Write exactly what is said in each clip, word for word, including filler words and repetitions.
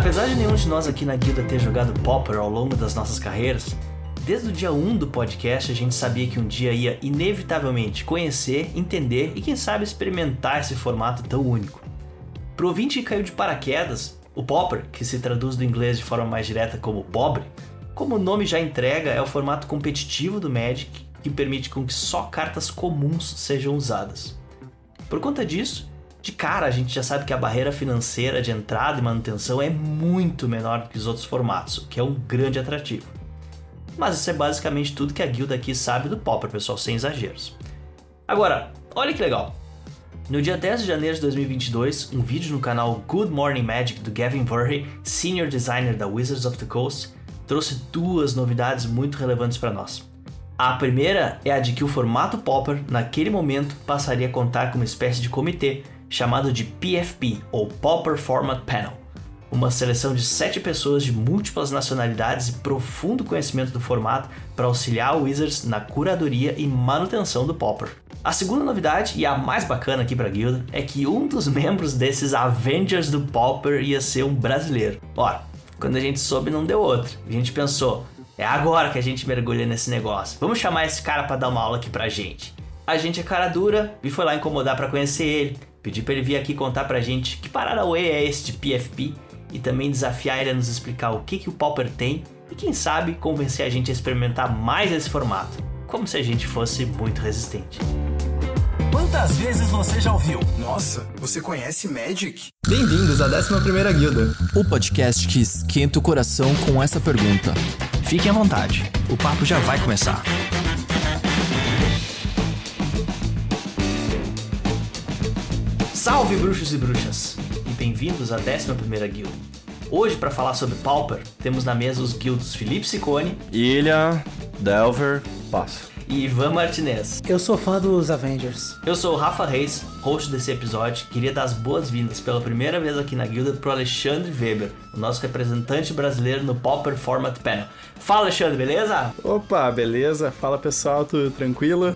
Apesar de nenhum de nós aqui na guilda ter jogado Pauper ao longo das nossas carreiras, desde o dia um do podcast a gente sabia que um dia ia inevitavelmente conhecer, entender e quem sabe experimentar esse formato tão único. Pro ouvinte que caiu de paraquedas, o Pauper, que se traduz do inglês de forma mais direta como pobre, como o nome já entrega, é o formato competitivo do Magic que permite com que só cartas comuns sejam usadas. Por conta disso, de cara a gente já sabe que a barreira financeira de entrada e manutenção é muito menor do que os outros formatos, o que é um grande atrativo. Mas isso é basicamente tudo que a guilda aqui sabe do Pauper, pessoal, sem exageros. Agora, olha que legal! No dia dez de janeiro de dois mil e vinte e dois, um vídeo no canal Good Morning Magic do Gavin Verhey, Senior Designer da Wizards of the Coast, trouxe duas novidades muito relevantes para nós. A primeira é a de que o formato Pauper, naquele momento, passaria a contar com uma espécie de comitê, chamado de P F P, ou Pauper Format Panel, uma seleção de sete pessoas de múltiplas nacionalidades e profundo conhecimento do formato para auxiliar a Wizards na curadoria e manutenção do Pauper. A segunda novidade, e a mais bacana aqui pra guilda, é que um dos membros desses Avengers do Pauper ia ser um brasileiro. Ora, quando a gente soube não deu outro, a gente pensou, é agora que a gente mergulha nesse negócio, vamos chamar esse cara pra dar uma aula aqui pra gente. A gente é cara dura e foi lá incomodar pra conhecer ele, pedi pra ele vir aqui contar pra gente que paranauê é esse de P F P e também desafiar ele a nos explicar o que, que o Pauper tem e quem sabe convencer a gente a experimentar mais esse formato, como se a gente fosse muito resistente. Quantas vezes você já ouviu? Nossa, você conhece Magic? Bem-vindos à décima primeira Guilda, o podcast que esquenta o coração com essa pergunta. Fiquem à vontade, o papo já vai começar. Salve, bruxos e bruxas, e bem-vindos à décima primeira Guilda. Hoje, para falar sobre Pauper, temos na mesa os guildos Felipe Ciccone, Ilha, Delver, Passo e Ivan Martinez. Eu sou fã dos Avengers. Eu sou o Rafa Reis, host desse episódio. Queria dar as boas-vindas pela primeira vez aqui na guilda pro Alexandre Weber, o nosso representante brasileiro no Pauper Format Panel. Fala, Alexandre, beleza? Opa, beleza? Fala, pessoal, tudo tranquilo?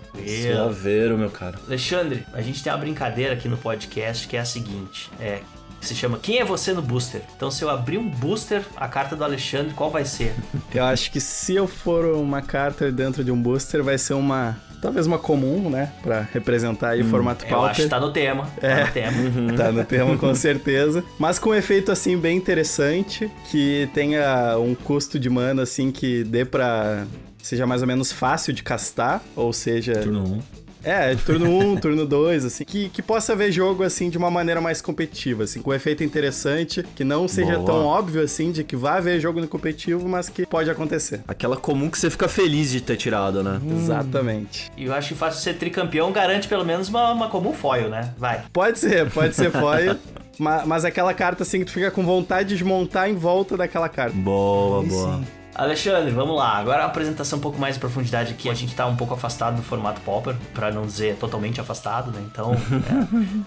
Suaveiro, meu cara. Alexandre, a gente tem uma brincadeira aqui no podcast que é a seguinte, é... se chama Quem é Você no Booster? Então, se eu abrir um booster, a carta do Alexandre, qual vai ser? Eu acho que se eu for uma carta dentro de um booster, vai ser uma... talvez uma comum, né? Pra representar aí o hum, formato Pauper. Eu acho que tá no tema. É, tá no tema. Uhum. Tá no tema, com certeza. Mas com um efeito, assim, bem interessante, que tenha um custo de mana, assim, que dê pra... seja mais ou menos fácil de castar, ou seja... Turno um. É, turno um, turno dois, assim, que, que possa ver jogo, assim, de uma maneira mais competitiva, assim, com um efeito interessante, que não seja Boa. tão óbvio, assim, de que vai haver jogo no competitivo, mas que pode acontecer. Aquela comum que você fica feliz de ter tirado, né? Hum. Exatamente. E eu acho que o fato de ser tricampeão garante pelo menos uma, uma comum foil, né? Vai. Pode ser, pode ser foil. mas, mas aquela carta, assim, que tu fica com vontade de montar em volta daquela carta. Boa, Aí, boa. Sim. Alexandre, vamos lá. Agora uma apresentação um pouco mais de profundidade aqui. A gente tá um pouco afastado do formato Pauper, pra não dizer totalmente afastado, né? Então, é.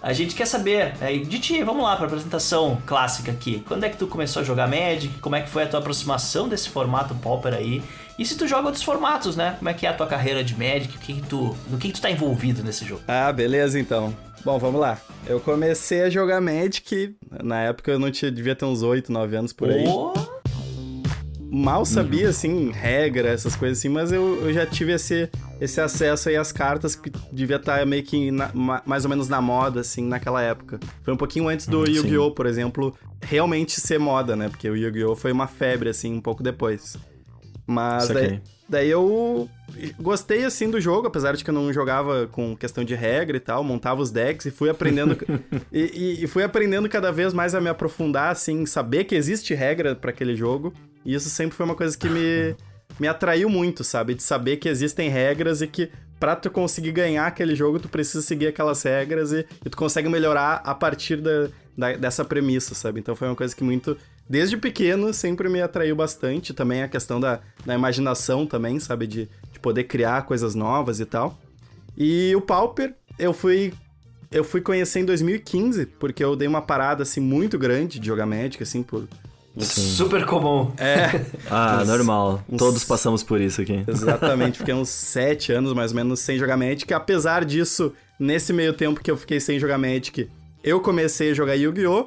a gente quer saber é, de ti. Vamos lá pra apresentação clássica aqui. Quando é que tu começou a jogar Magic? Como é que foi a tua aproximação desse formato Pauper aí? E se tu joga outros formatos, né? Como é que é a tua carreira de Magic? O que que tu, no que que tu tá envolvido nesse jogo? Ah, beleza então. Bom, vamos lá. Eu comecei a jogar Magic, na época eu não tinha, devia ter uns oito, nove anos por aí. Oh! Mal sabia, uhum. assim, regra, essas coisas assim, mas eu, eu já tive esse, esse acesso aí às cartas que devia estar meio que na, mais ou menos na moda, assim, naquela época. Foi um pouquinho antes do uhum, Yu-Gi-Oh!, por exemplo, realmente ser moda, né? Porque o Yu-Gi-Oh! Foi uma febre, assim, um pouco depois. Mas daí, daí eu gostei, assim, do jogo, apesar de que eu não jogava com questão de regra e tal, montava os decks e fui aprendendo... e, e, e fui aprendendo cada vez mais a me aprofundar, assim, saber que existe regra pra aquele jogo. E isso sempre foi uma coisa que me, me atraiu muito, sabe? De saber que existem regras e que pra tu conseguir ganhar aquele jogo, tu precisa seguir aquelas regras e, e tu consegue melhorar a partir da, da, dessa premissa, sabe? Então foi uma coisa que muito... desde pequeno sempre me atraiu bastante. Também a questão da, da imaginação também, sabe? De, de poder criar coisas novas e tal. E o Pauper, eu fui... eu fui conhecer em dois mil e quinze, porque eu dei uma parada, assim, muito grande de jogar Magic, assim, por... assim. Super comum. É. Ah, uns, normal. Uns... todos passamos por isso aqui. Exatamente. Fiquei uns sete anos, mais ou menos, sem jogar Magic. Apesar disso, nesse meio tempo que eu fiquei sem jogar Magic, eu comecei a jogar Yu-Gi-Oh!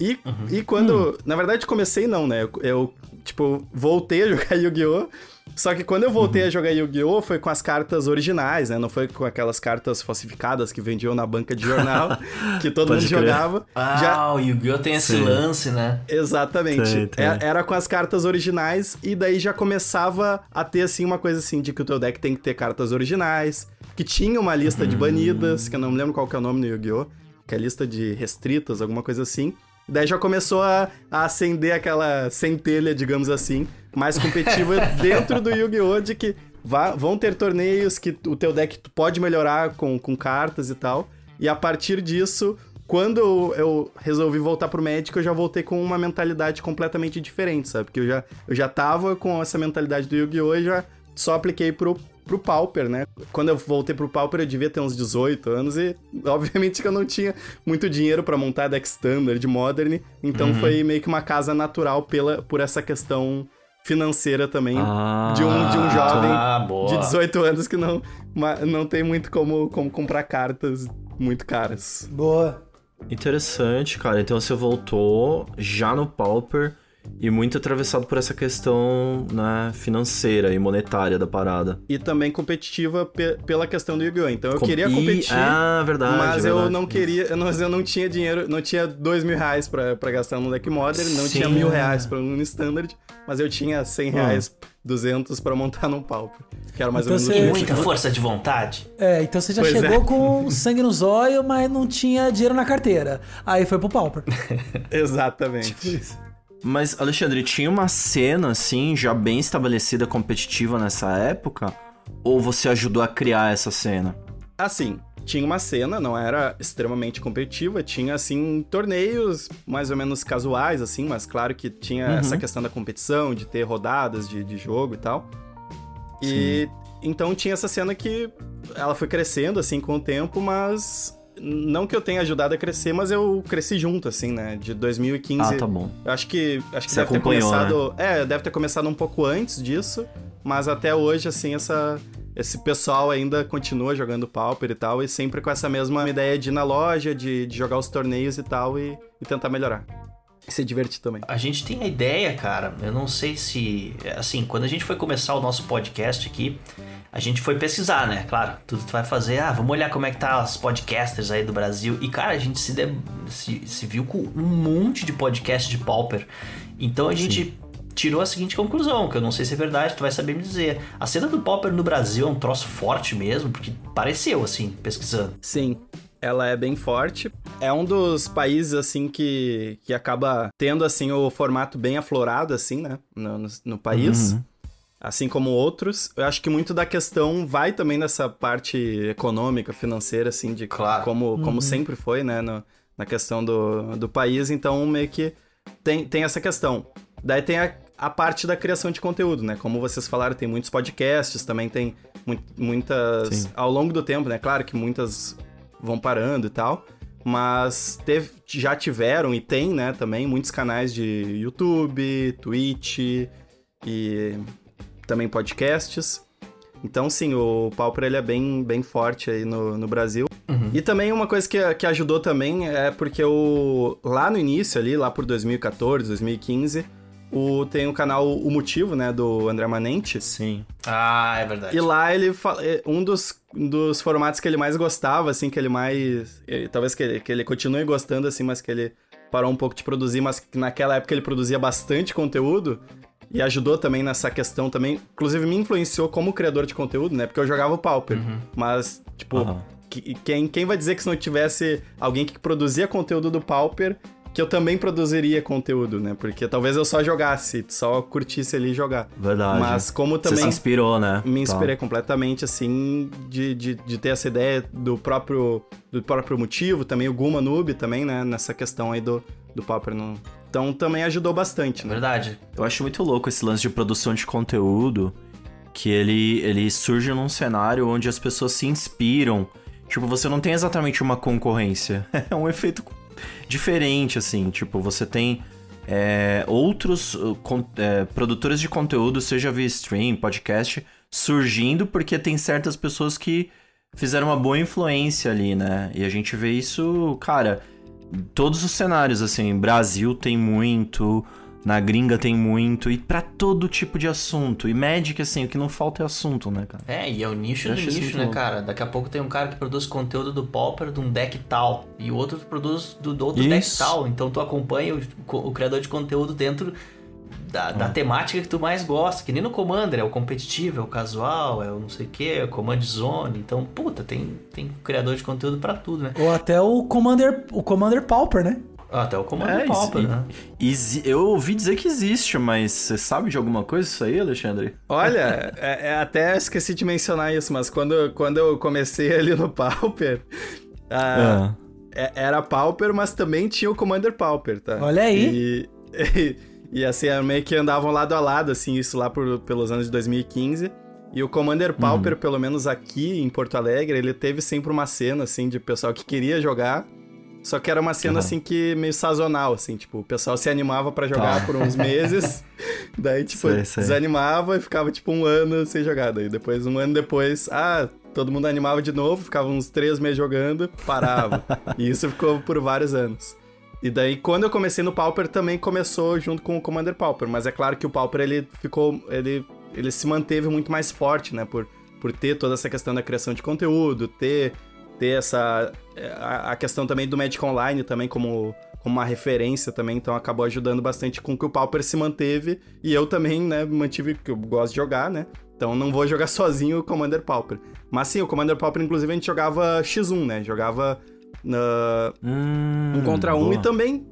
E, uhum. e quando... Hum. Na verdade, comecei não, né? Eu, eu tipo, voltei a jogar Yu-Gi-Oh! Só que quando eu voltei uhum. a jogar Yu-Gi-Oh! Foi com as cartas originais, né? Não foi com aquelas cartas falsificadas que vendiam na banca de jornal, que todo Pode mundo crer. jogava. Ah, Já... o Yu-Gi-Oh! tem esse Sim. lance, né? Exatamente. Tem, tem. Era com as cartas originais e daí já começava a ter, assim, uma coisa assim de que o teu deck tem que ter cartas originais, que tinha uma lista uhum. de banidas, que eu não me lembro qual que é o nome no Yu-Gi-Oh! Que é a lista de restritas, alguma coisa assim. Daí já começou a, a acender aquela centelha, digamos assim, mais competitiva dentro do Yu-Gi-Oh! De que vá, vão ter torneios que o teu deck pode melhorar com, com cartas e tal. E a partir disso, quando eu, eu resolvi voltar pro Magic, eu já voltei com uma mentalidade completamente diferente, sabe? Porque eu já, eu já tava com essa mentalidade do Yu-Gi-Oh! E já só apliquei pro... pro Pauper, né? Quando eu voltei pro Pauper, eu devia ter uns dezoito anos e, obviamente, que eu não tinha muito dinheiro pra montar deck standard, de Modern, então uhum. foi meio que uma casa natural pela, por essa questão financeira também, ah, de, um, de um jovem ah, de dezoito anos que não, não tem muito como, como comprar cartas muito caras. Boa! Interessante, cara. Então você voltou já no Pauper e muito atravessado por essa questão, né, financeira e monetária da parada. E também competitiva pe- pela questão do Yu-Gi-Oh! Então eu Com... queria competir, e... ah, verdade, mas verdade. eu não queria, mas eu não tinha dinheiro, não tinha dois mil reais pra, pra gastar no deck Modern, não Sim. tinha mil reais pra um Standard, mas eu tinha cem reais, hum. duzentos pra montar num palco, que era mais então ou menos... Você... Muita força de vontade. É, então você já pois chegou é. com sangue nos olhos, mas não tinha dinheiro na carteira. Aí foi pro Pauper. Exatamente. Tipo isso. Mas, Alexandre, tinha uma cena, assim, já bem estabelecida, competitiva nessa época? Ou você ajudou a criar essa cena? Assim, tinha uma cena, não era extremamente competitiva, tinha, assim, torneios mais ou menos casuais, assim, mas claro que tinha uhum. essa questão da competição, de ter rodadas de, de jogo e tal. E, Sim. então, tinha essa cena que ela foi crescendo, assim, com o tempo, mas... Não que eu tenha ajudado a crescer, mas eu cresci junto, assim, né? De dois mil e quinze... Ah, tá bom. Acho que, acho que deve ter começado... Né? É, deve ter começado um pouco antes disso, mas até hoje, assim, essa... esse pessoal ainda continua jogando Pauper e tal, e sempre com essa mesma ideia de ir na loja, de, de jogar os torneios e tal, e, e tentar melhorar. E se divertir também. A gente tem a ideia, cara, eu não sei se... Assim, quando a gente foi começar o nosso podcast aqui... A gente foi pesquisar, né? Claro, tudo tu vai fazer, ah, vamos olhar como é que tá os podcasters aí do Brasil. E, cara, a gente se, de... se, se viu com um monte de podcast de Pauper. Então a Sim. gente tirou a seguinte conclusão, que eu não sei se é verdade, tu vai saber me dizer. A cena do Pauper no Brasil é um troço forte mesmo, porque pareceu, assim, pesquisando. Sim. Ela é bem forte, é um dos países, assim, que, que acaba tendo, assim, o formato bem aflorado, assim, né, no, no, no país. Uhum. Assim como outros, eu acho que muito da questão vai também nessa parte econômica, financeira, assim, de claro. como, uhum. como sempre foi, né, no, na questão do, do país, então meio que tem, tem essa questão. Daí tem a, a parte da criação de conteúdo, né, como vocês falaram, tem muitos podcasts, também tem mu- muitas... Sim. Ao longo do tempo, né, claro que muitas vão parando e tal, mas teve, já tiveram e tem, né, também muitos canais de YouTube, Twitch e... também podcasts. Então, sim, o Pauper, ele é bem, bem forte aí no, no Brasil. Uhum. E também uma coisa que, que ajudou também é porque o, lá no início, ali, lá por dois mil e catorze, dois mil e quinze, o, tem o canal O Motivo, né, do André Manente. Sim. Ah, é verdade. E lá ele fala... Um dos, dos formatos que ele mais gostava, assim, que ele mais... Ele, talvez que ele, que ele continue gostando, assim, mas que ele parou um pouco de produzir, mas que naquela época ele produzia bastante conteúdo... E ajudou também nessa questão também, inclusive me influenciou como criador de conteúdo, né? Porque eu jogava o Pauper, uhum. mas, tipo, uhum. que, quem, quem vai dizer que se não tivesse alguém que produzia conteúdo do Pauper, que eu também produziria conteúdo, né? Porque talvez eu só jogasse, só curtisse ali jogar. Verdade. Mas como também... Você se inspirou, né? Me inspirei tá. completamente, assim, de, de, de ter essa ideia do próprio, do próprio motivo, também o Guma Noob também, né? Nessa questão aí do, do Pauper no... Então também ajudou bastante, né? Verdade. Eu acho muito louco esse lance de produção de conteúdo, que ele, ele surge num cenário onde as pessoas se inspiram. Tipo, você não tem exatamente uma concorrência. É um efeito diferente, assim. Tipo, você tem é, outros con- é, produtores de conteúdo, seja via stream, podcast, surgindo porque tem certas pessoas que fizeram uma boa influência ali, né? E a gente vê isso, cara... todos os cenários, assim, Brasil tem muito, na gringa tem muito, e pra todo tipo de assunto. E Magic, assim, o que não falta é assunto, né, cara? É, e é o nicho do nicho, né, cara? Daqui a pouco tem um cara que produz conteúdo do Pauper de um deck tal, e o outro produz do, do outro deck tal. Então tu acompanha o, o criador de conteúdo dentro da, da ah. temática que tu mais gosta. Que nem no Commander, é o competitivo, é o casual, é o não sei o que, é o Command Zone. Então, puta, tem, tem criador de conteúdo pra tudo, né? Ou até o Commander, o Commander Pauper, né? Até o Commander é, Pauper, e, né? E, eu ouvi dizer que existe, mas você sabe de alguma coisa isso aí, Alexandre? Olha, é, é, até esqueci de mencionar isso, mas quando, quando eu comecei ali no Pauper, a, é. era Pauper, mas também tinha o Commander Pauper, tá? Olha aí! E, e, e assim, meio que andavam lado a lado, assim, isso lá por, pelos anos de dois mil e quinze. E o Commander Pauper, hum. pelo menos aqui em Porto Alegre, ele teve sempre uma cena, assim, de pessoal que queria jogar. Só que era uma cena, uhum. assim, que meio sazonal, assim, tipo, o pessoal se animava pra jogar tá. por uns meses, daí, tipo, sei, sei. desanimava e ficava, tipo, um ano sem jogar. Daí, depois, um ano depois, ah, todo mundo animava de novo, ficava uns três meses jogando, parava. E isso ficou por vários anos. E daí, quando eu comecei no Pauper, também começou junto com o Commander Pauper, mas é claro que o Pauper, ele ficou, ele, ele se manteve muito mais forte, né, por, por ter toda essa questão da criação de conteúdo, ter... ter essa... a questão também do Magic Online também como, como uma referência também, então acabou ajudando bastante com que o Pauper se manteve, e eu também, né, mantive, porque eu gosto de jogar, né, então não vou jogar sozinho o Commander Pauper. Mas sim, o Commander Pauper, inclusive, a gente jogava xis um, né, jogava uh, hum, um contra um, boa. E também,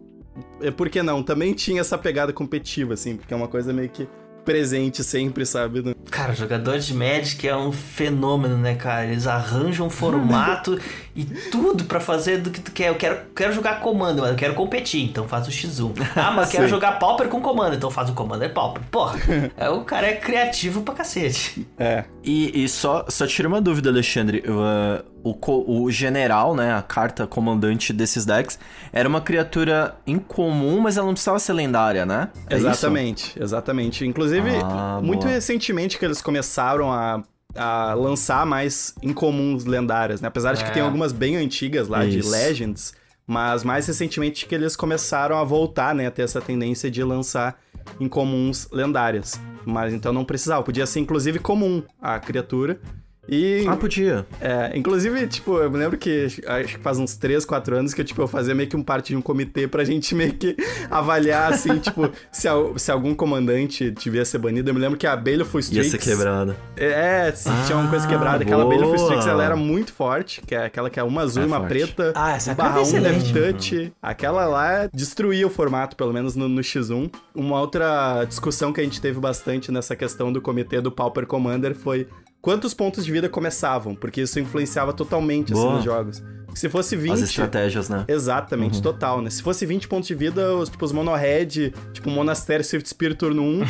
por que não, também tinha essa pegada competitiva, assim, porque é uma coisa meio que presente sempre, sabe? Cara, jogador de Magic é um fenômeno, né, cara? Eles arranjam um formato e tudo pra fazer do que tu quer. Eu quero, quero jogar Commander, mas eu quero competir, então faz o xis um. Ah, mas eu quero jogar Pauper com Commander, então faz o Commander Pauper. Porra, é, o cara é criativo pra cacete. É. E, e só, só tira uma dúvida, Alexandre. Uh, o, o general, né, a carta comandante desses decks, era uma criatura incomum, mas ela não precisava ser lendária, né? É exatamente, isso? exatamente. Inclusive, Inclusive, ah, muito boa. recentemente que eles começaram a, a lançar mais incomuns lendárias, né? Apesar de é. que tem algumas bem antigas lá, Isso. de Legends, mas mais recentemente que eles começaram a voltar, né? A ter essa tendência de lançar incomuns lendárias. Mas então não precisava, podia ser inclusive comum a criatura. E, ah, podia. É, inclusive, tipo, eu me lembro que acho que faz uns três, quatro anos que tipo, eu fazia meio que um parte de um comitê pra gente meio que avaliar, assim, tipo, se, a, se algum comandante devia ser banido. Eu me lembro que a Baleful Strix... ia ser quebrada. É, se ah, tinha uma coisa quebrada. Aquela Baleful Strix, ela era muito forte, que é aquela que é uma azul e é uma forte. preta. Ah, essa barra é um left touch. Aquela lá destruía o formato, pelo menos no, no xis um. Uma outra discussão que a gente teve bastante nessa questão do comitê do Pauper Commander foi... quantos pontos de vida começavam? Porque isso influenciava totalmente, assim, nos jogos. Se fosse vinte... as estratégias, né? Exatamente, uhum. total, né? Se fosse vinte pontos de vida, os, tipo, os mono-red, tipo, Monastery Swift Spirit turno um,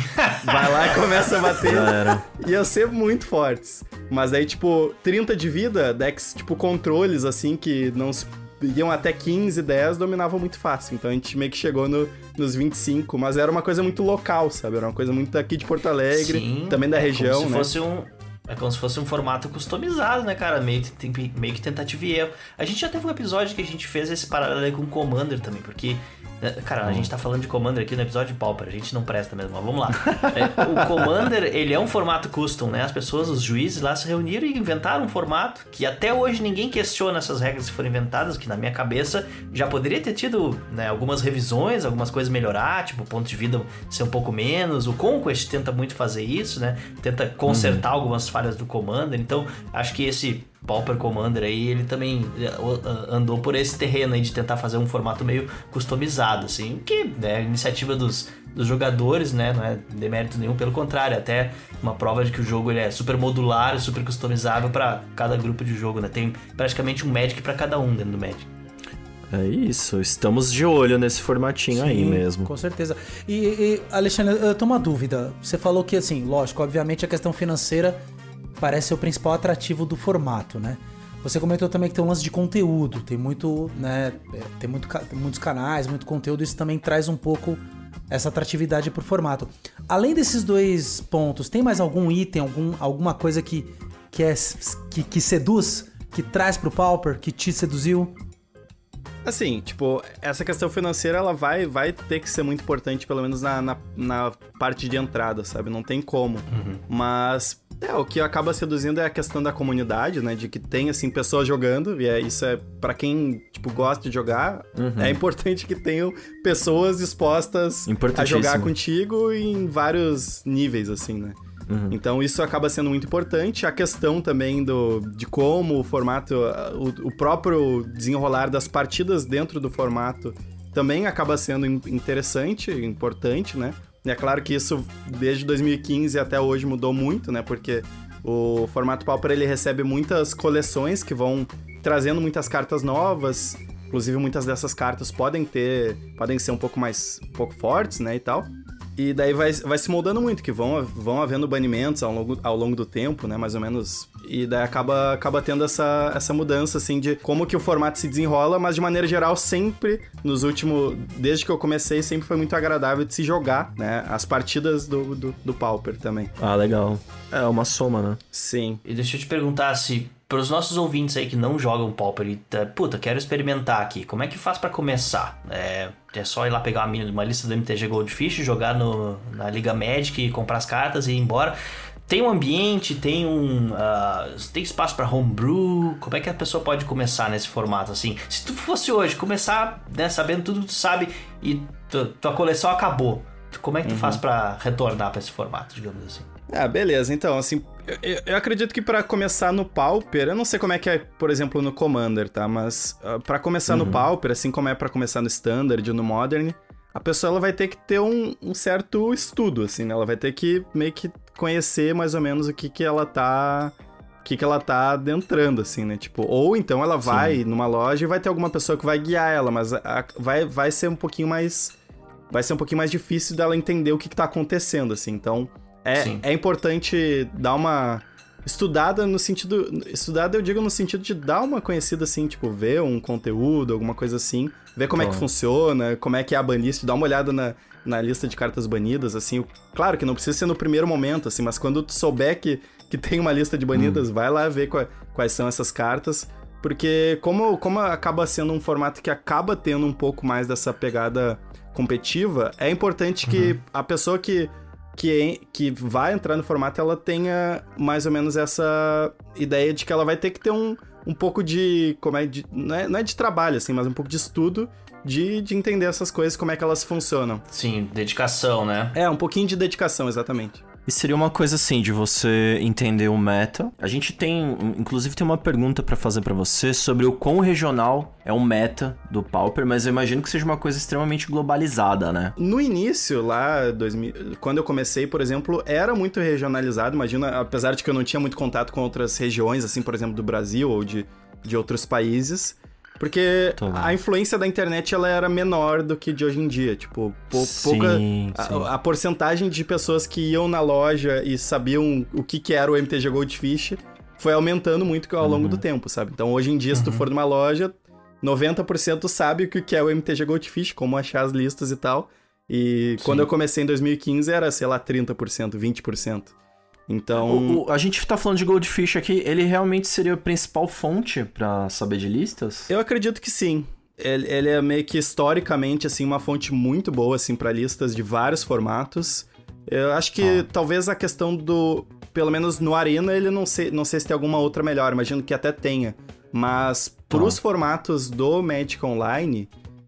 vai lá e começa a bater. Iam ser muito fortes. Mas aí, tipo, trinta de vida, decks, tipo, controles, assim, que não se... iam até quinze, dez, dominavam muito fácil. Então a gente meio que chegou no, nos vinte e cinco, mas era uma coisa muito local, sabe? Era uma coisa muito daqui de Porto Alegre, Sim, também da é região, como se né? fosse um... é como se fosse um formato customizado, né, cara? Meio, meio que tentativa e erro. A gente já teve um episódio que a gente fez esse paralelo aí com o Commander também, porque... cara, a gente tá falando de Commander aqui no episódio de Pauper, a gente não presta mesmo, mas vamos lá. É, o Commander, ele é um formato custom, né? As pessoas, os juízes lá se reuniram e inventaram um formato que até hoje ninguém questiona essas regras que foram inventadas, que na minha cabeça já poderia ter tido, né, algumas revisões, algumas coisas melhorar, tipo, o ponto de vida ser um pouco menos. O Conquest tenta muito fazer isso, né? Tenta consertar uhum. algumas falhas do Commander, então acho que esse... Pauper Commander aí, ele também andou por esse terreno aí de tentar fazer um formato meio customizado, assim, que é, né, iniciativa dos, dos jogadores, né, não é demérito nenhum, pelo contrário, até uma prova de que o jogo ele é super modular, super customizável para cada grupo de jogo, né, tem praticamente um Magic para cada um dentro do Magic. É isso, estamos de olho nesse formatinho Sim, aí mesmo. Com certeza. E, e, Alexandre, eu tenho uma dúvida, você falou que, assim, lógico, obviamente a questão financeira parece ser o principal atrativo do formato, né? Você comentou também que tem um lance de conteúdo, tem muito, né? Tem, muito, tem muitos canais, muito conteúdo, isso também traz um pouco essa atratividade pro formato. Além desses dois pontos, tem mais algum item, algum, alguma coisa que, que, é, que, que seduz, que traz pro Pauper, que te seduziu? Assim, tipo, essa questão financeira, ela vai, vai ter que ser muito importante, pelo menos na, na, na parte de entrada, sabe? Não tem como. Uhum. Mas, é, o que acaba seduzindo é a questão da comunidade, né? De que tem, assim, pessoas jogando, e é, isso é, pra quem, tipo, gosta de jogar, uhum. é importante que tenham pessoas dispostas a jogar contigo em vários níveis, assim, né? Uhum. Então, isso acaba sendo muito importante. A questão também do, de como o formato... O, o próprio desenrolar das partidas dentro do formato também acaba sendo interessante, importante, né? E é claro que isso, desde dois mil e quinze até hoje, mudou muito, né? Porque o formato Pauper, ele recebe muitas coleções que vão trazendo muitas cartas novas. Inclusive, muitas dessas cartas podem ter... Podem ser um pouco mais... Um pouco fortes, né? E tal... E daí vai, vai se moldando muito, que vão, vão havendo banimentos ao longo, ao longo do tempo, né, mais ou menos. E daí acaba, acaba tendo essa, essa mudança, assim, de como que o formato se desenrola, mas de maneira geral, sempre, nos últimos... Desde que eu comecei, sempre foi muito agradável de se jogar, né, as partidas do, do, do Pauper também. Ah, legal. É uma soma, né? Sim. E deixa eu te perguntar se... Para os nossos ouvintes aí que não jogam Pauper e... Tá, puta, quero experimentar aqui. Como é que faz para começar? É, é só ir lá pegar uma lista do M T G Goldfish, jogar no, na Liga Magic, comprar as cartas e ir embora. Tem um ambiente, tem um... Uh, tem espaço para homebrew? Como é que a pessoa pode começar nesse formato assim? Se tu fosse hoje começar, né, sabendo tudo que tu sabe e tu, tua coleção acabou, como é que tu uhum. faz para retornar para esse formato, digamos assim? Ah, beleza. Então, assim... Eu, eu acredito que pra começar no Pauper, eu não sei como é que é, por exemplo, no Commander, tá? Mas uh, pra começar uhum. no Pauper, assim como é pra começar no Standard ou no Modern, a pessoa ela vai ter que ter um, um certo estudo, assim, né? Ela vai ter que meio que conhecer mais ou menos o que que ela tá... O que que ela tá adentrando, assim, né? Tipo, ou então ela vai Sim. numa loja e vai ter alguma pessoa que vai guiar ela, mas a, a, vai, vai ser um pouquinho mais... Vai ser um pouquinho mais difícil dela entender o que que tá acontecendo, assim, então... É, é importante dar uma estudada no sentido... Estudada eu digo no sentido de dar uma conhecida assim, tipo, ver um conteúdo, alguma coisa assim. Ver como Bom. é que funciona, como é que é a banlist, dar uma olhada na, na lista de cartas banidas, assim. Claro que não precisa ser no primeiro momento, assim, mas quando tu souber que, que tem uma lista de banidas, hum. vai lá ver qual, quais são essas cartas. Porque como, como acaba sendo um formato que acaba tendo um pouco mais dessa pegada competitiva, é importante que uhum. a pessoa que... Que, que vai entrar no formato, ela tenha mais ou menos essa ideia de que ela vai ter que ter um, um pouco de, como é, de não, é, não é de trabalho, assim, mas um pouco de estudo, de, de entender essas coisas, como é que elas funcionam. Sim, dedicação, né? É, um pouquinho de dedicação, exatamente. E seria uma coisa assim, de você entender o meta. A gente tem, inclusive tem uma pergunta pra fazer pra você sobre o quão regional é o meta do Pauper, mas eu imagino que seja uma coisa extremamente globalizada, né? No início, lá, dois mil, quando eu comecei, por exemplo, era muito regionalizado, imagina, apesar de que eu não tinha muito contato com outras regiões, assim, por exemplo, do Brasil ou de, de outros países, porque a influência da internet, ela era menor do que de hoje em dia. Tipo, pou, sim, pouca... Sim. A, a porcentagem de pessoas que iam na loja e sabiam o que, que era o M T G Goldfish foi aumentando muito ao longo uhum. do tempo, sabe? Então, hoje em dia, uhum. se tu for numa loja, noventa por cento sabe o que, que é o M T G Goldfish, como achar as listas e tal. E sim. quando eu comecei em dois mil e quinze, era, sei lá, trinta por cento, vinte por cento. Então... O, o, a gente tá falando de Goldfish aqui, ele realmente seria a principal fonte pra saber de listas? Eu acredito que sim. Ele, ele é meio que historicamente, assim, uma fonte muito boa, assim, pra listas de vários formatos. Eu acho que ah. talvez a questão do... Pelo menos no Arena, ele não sei, não sei se tem alguma outra melhor, imagino que até tenha. Mas pros ah. formatos do Magic Online,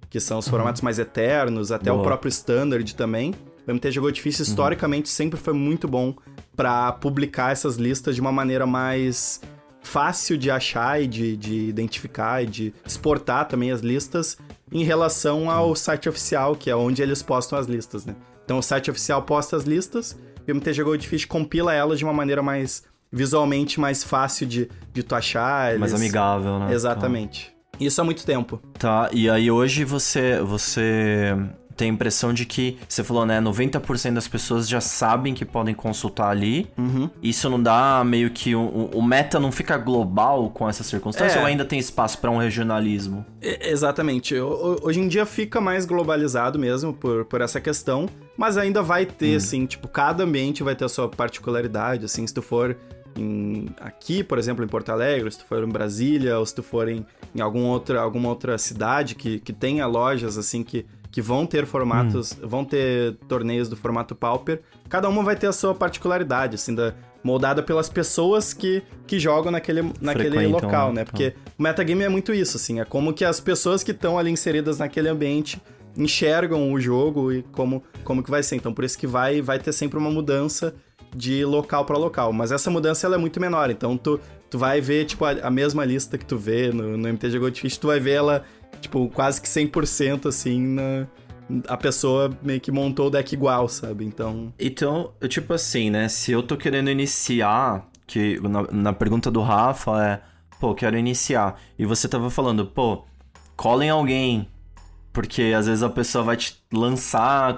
que são os formatos uhum. mais eternos, até boa. o próprio Standard também, o M T G Goldfish historicamente uhum. sempre foi muito bom para publicar essas listas de uma maneira mais fácil de achar e de, de identificar e de exportar também as listas em relação ao site oficial, que é onde eles postam as listas, né? Então o site oficial posta as listas e o M T G Goldfish compila elas de uma maneira mais visualmente mais fácil de, de tu achar. Eles... Mais amigável, né? Exatamente. Tá. Isso há muito tempo. Tá, e aí hoje você... você... Tem a impressão de que, você falou, né, noventa por cento das pessoas já sabem que podem consultar ali. Uhum. Isso não dá meio que... O, o meta não fica global com essa circunstância? É. Ou ainda tem espaço para um regionalismo? É, exatamente. Hoje em dia fica mais globalizado mesmo por, por essa questão. Mas ainda vai ter, hum. assim, tipo, cada ambiente vai ter a sua particularidade, assim, se tu for... em, aqui, por exemplo, em Porto Alegre, se tu for em Brasília, ou se tu for em, em algum outra, alguma outra cidade que, que tenha lojas, assim, que, que vão ter formatos, hum. vão ter torneios do formato Pauper, cada uma vai ter a sua particularidade, assim, da, moldada pelas pessoas que, que jogam naquele, naquele local, né? Porque então, o metagame é muito isso, assim, é como que as pessoas que estão ali inseridas naquele ambiente enxergam o jogo e como, como que vai ser. Então, por isso que vai, vai ter sempre uma mudança de local para local. Mas essa mudança, ela é muito menor. Então, tu, tu vai ver, tipo, a, a mesma lista que tu vê no, no M T G Goldfish, tu vai ver ela, tipo, quase que cem por cento, assim, na... a pessoa meio que montou o deck igual, sabe? Então... Então, tipo assim, né? Se eu tô querendo iniciar, que na, na pergunta do Rafa é, pô, quero iniciar. E você tava falando, pô, colhem alguém... Porque às vezes a pessoa vai te lançar,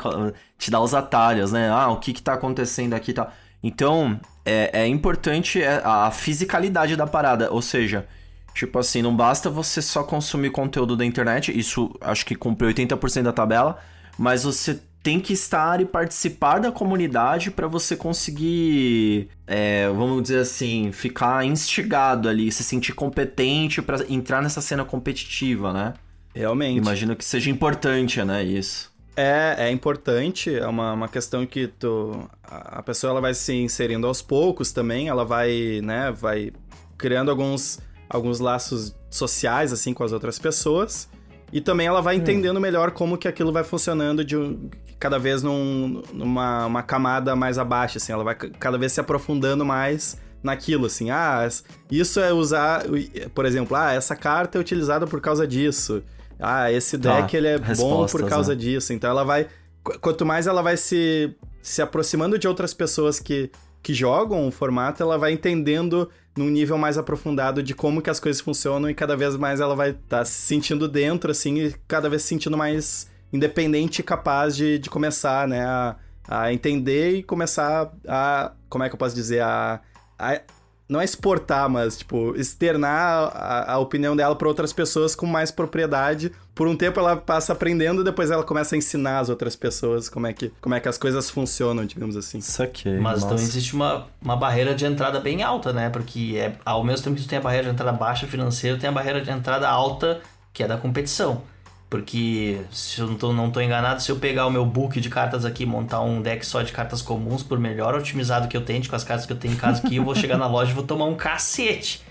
te dar os atalhos, né? Ah, o que que tá acontecendo aqui e tá... tal. Então, é, é importante a fisicalidade da parada. Ou seja, tipo assim, não basta você só consumir conteúdo da internet. Isso, acho que cumpriu oitenta por cento da tabela. Mas você tem que estar e participar da comunidade para você conseguir, é, vamos dizer assim, ficar instigado ali. Se sentir competente para entrar nessa cena competitiva, né? Realmente. Imagino que seja importante, né, isso. É, é importante, é uma, uma questão que tu, a pessoa ela vai se inserindo aos poucos também, ela vai, né, vai criando alguns, alguns laços sociais, assim, com as outras pessoas, e também ela vai hum. entendendo melhor como que aquilo vai funcionando de um, cada vez num, numa uma camada mais abaixo, assim, ela vai cada vez se aprofundando mais... naquilo, assim, ah, isso é usar, por exemplo, ah, essa carta é utilizada por causa disso, ah, esse deck ah, ele é bom por causa né? disso, então ela vai, quanto mais ela vai se, se aproximando de outras pessoas que, que jogam o formato, ela vai entendendo num nível mais aprofundado de como que as coisas funcionam e cada vez mais ela vai estar tá se sentindo dentro, assim, e cada vez se sentindo mais independente e capaz de, de começar, né, a, a entender e começar a, como é que eu posso dizer, a A, não é exportar, mas, tipo, externar a, a opinião dela para outras pessoas com mais propriedade. Por um tempo ela passa aprendendo, depois ela começa a ensinar as outras pessoas como é que, como é que as coisas funcionam, digamos assim. Isso aqui, mas nossa. Então existe uma, uma barreira de entrada bem alta, né? Porque é, ao mesmo tempo que tu tem a barreira de entrada baixa financeira, tem a barreira de entrada alta, que é da competição. Porque, se eu não tô, não tô enganado, se eu pegar o meu book de cartas aqui e montar um deck só de cartas comuns, por melhor otimizado que eu tente, com as cartas que eu tenho em casa aqui, eu vou chegar na loja e vou tomar um cacete.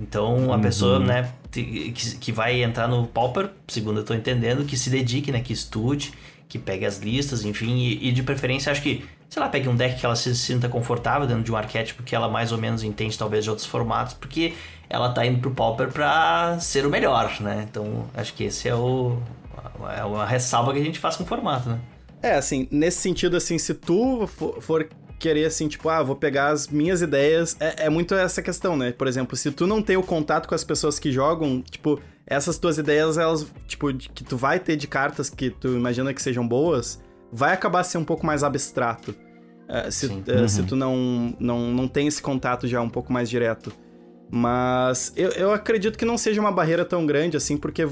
Então, a uhum. pessoa, né, que, que vai entrar no Pauper, segundo eu tô entendendo, que se dedique, né, que estude, que pegue as listas, enfim, e, e de preferência, acho que, sei lá, pegue um deck que ela se sinta confortável dentro de um arquétipo que ela mais ou menos entende, talvez, de outros formatos, porque... ela tá indo pro Pauper pra ser o melhor, né? Então, acho que esse é o... é uma ressalva que a gente faz com o formato, né? É, assim, nesse sentido, assim, se tu for, for querer, assim, tipo, ah, vou pegar as minhas ideias, é, é muito essa questão, né? Por exemplo, se tu não tem o contato com as pessoas que jogam, tipo, essas tuas ideias, elas, tipo, que tu vai ter de cartas que tu imagina que sejam boas, vai acabar sendo um pouco mais abstrato. Se, uhum. se tu não, não, não tem esse contato já um pouco mais direto. Mas eu, eu acredito que não seja uma barreira tão grande, assim, porque,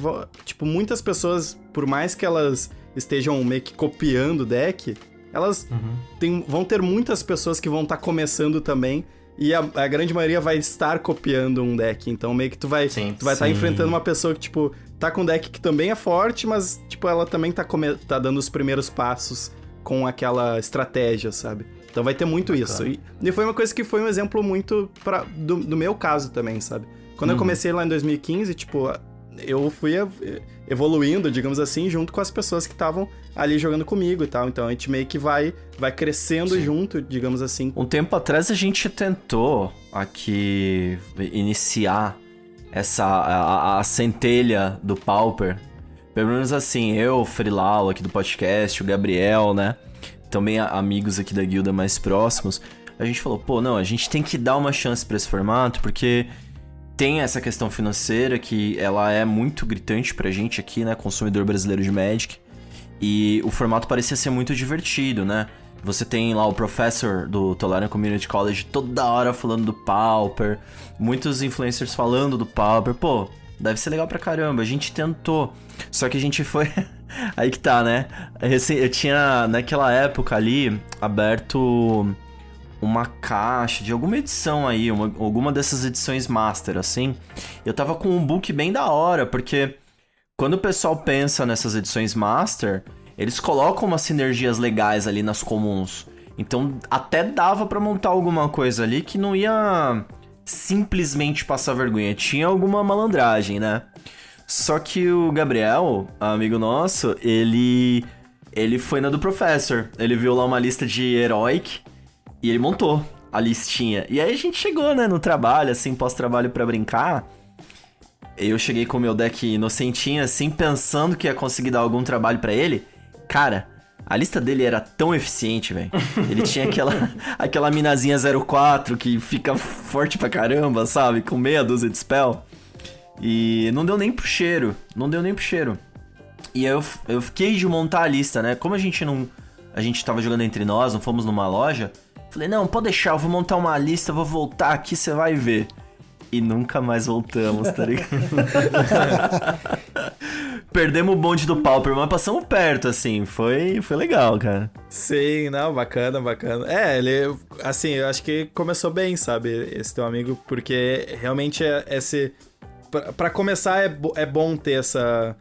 tipo, muitas pessoas, por mais que elas estejam meio que copiando o deck, elas uhum. tem, vão ter muitas pessoas que vão estar tá começando também, e a, a grande maioria vai estar copiando um deck, então meio que tu vai sim, tu vai estar tá enfrentando uma pessoa que, tipo, tá com um deck que também é forte, mas, tipo, ela também tá, come- tá dando os primeiros passos com aquela estratégia, sabe? Então vai ter muito Bacana. Isso. E, e foi uma coisa que foi um exemplo muito pra, do, do meu caso também, sabe? Quando uhum. eu comecei lá em dois mil e quinze, tipo, eu fui evoluindo, digamos assim, junto com as pessoas que estavam ali jogando comigo e tal. Então a gente meio que vai, vai crescendo Sim. junto, digamos assim. Um tempo atrás a gente tentou aqui iniciar essa, a, a centelha do Pauper. Pelo menos assim, eu, o Frilau aqui do podcast, o Gabriel, né? Também amigos aqui da guilda mais próximos, a gente falou, pô, não, a gente tem que dar uma chance pra esse formato, porque tem essa questão financeira que ela é muito gritante pra gente aqui, né, consumidor brasileiro de Magic, e o formato parecia ser muito divertido, né? Você tem lá o professor do Tolarian Community College toda hora falando do Pauper, muitos influencers falando do Pauper, pô, deve ser legal pra caramba, a gente tentou, só que a gente foi... Aí que tá, né? Eu tinha, naquela época ali, aberto uma caixa de alguma edição aí, uma, alguma dessas edições master, assim, eu tava com um book bem da hora, porque quando o pessoal pensa nessas edições master, eles colocam umas sinergias legais ali nas comuns. Então até dava pra montar alguma coisa ali que não ia simplesmente passar vergonha. Tinha alguma malandragem, né? Só que o Gabriel, amigo nosso, ele... ele foi na do Professor. Ele viu lá uma lista de Heroic e ele montou a listinha. E aí a gente chegou, né, no trabalho, assim, pós-trabalho pra brincar. Eu cheguei com o meu deck inocentinho, assim, pensando que ia conseguir dar algum trabalho pra ele. Cara, a lista dele era tão eficiente, velho. Ele tinha aquela, aquela minazinha zero quatro que fica forte pra caramba, sabe? Com meia dúzia de spell. E não deu nem pro cheiro. Não deu nem pro cheiro. E eu, eu fiquei de montar a lista, né? Como a gente não... a gente tava jogando entre nós, não fomos numa loja. Falei, não, pode deixar, eu vou montar uma lista, vou voltar aqui, você vai ver. E nunca mais voltamos, tá ligado? Perdemos o bonde do Pauper, mas passamos perto, assim. Foi, foi legal, cara. Sim, não, bacana, bacana. É, ele... assim, eu acho que começou bem, sabe? Esse teu amigo, porque realmente é esse... Pra, pra começar, é, bo- é bom ter essa...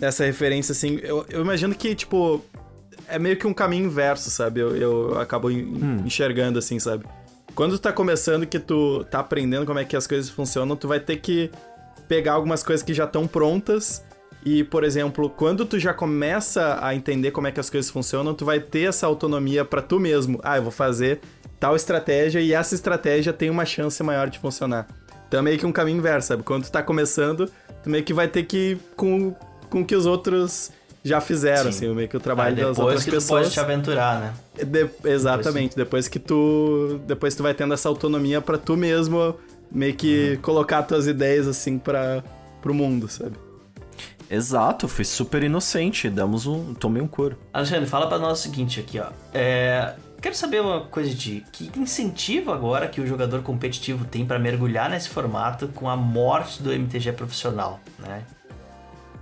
essa referência, assim, eu, eu imagino que, tipo, é meio que um caminho inverso, sabe? Eu, eu acabo en- hum. enxergando, assim, sabe? Quando tu tá começando, que tu tá aprendendo como é que as coisas funcionam, tu vai ter que pegar algumas coisas que já estão prontas e, por exemplo, quando tu já começa a entender como é que as coisas funcionam, tu vai ter essa autonomia pra tu mesmo. Ah, eu vou fazer tal estratégia e essa estratégia tem uma chance maior de funcionar. Então é meio que um caminho inverso, sabe? Quando tu tá começando, tu meio que vai ter que ir com... com o que os outros já fizeram, sim, assim, meio que o trabalho das outras pessoas. Depois que tu pode te aventurar, né? De... Exatamente, depois, depois que tu... depois tu vai tendo essa autonomia pra tu mesmo meio que uhum. colocar tuas ideias, assim, pra... pro mundo, sabe? Exato, fui super inocente, damos um... tomei um couro. Alexandre, fala pra nós o seguinte aqui, ó. É... Quero saber uma coisa de... que incentivo agora que o jogador competitivo tem pra mergulhar nesse formato com a morte do M T G profissional, né?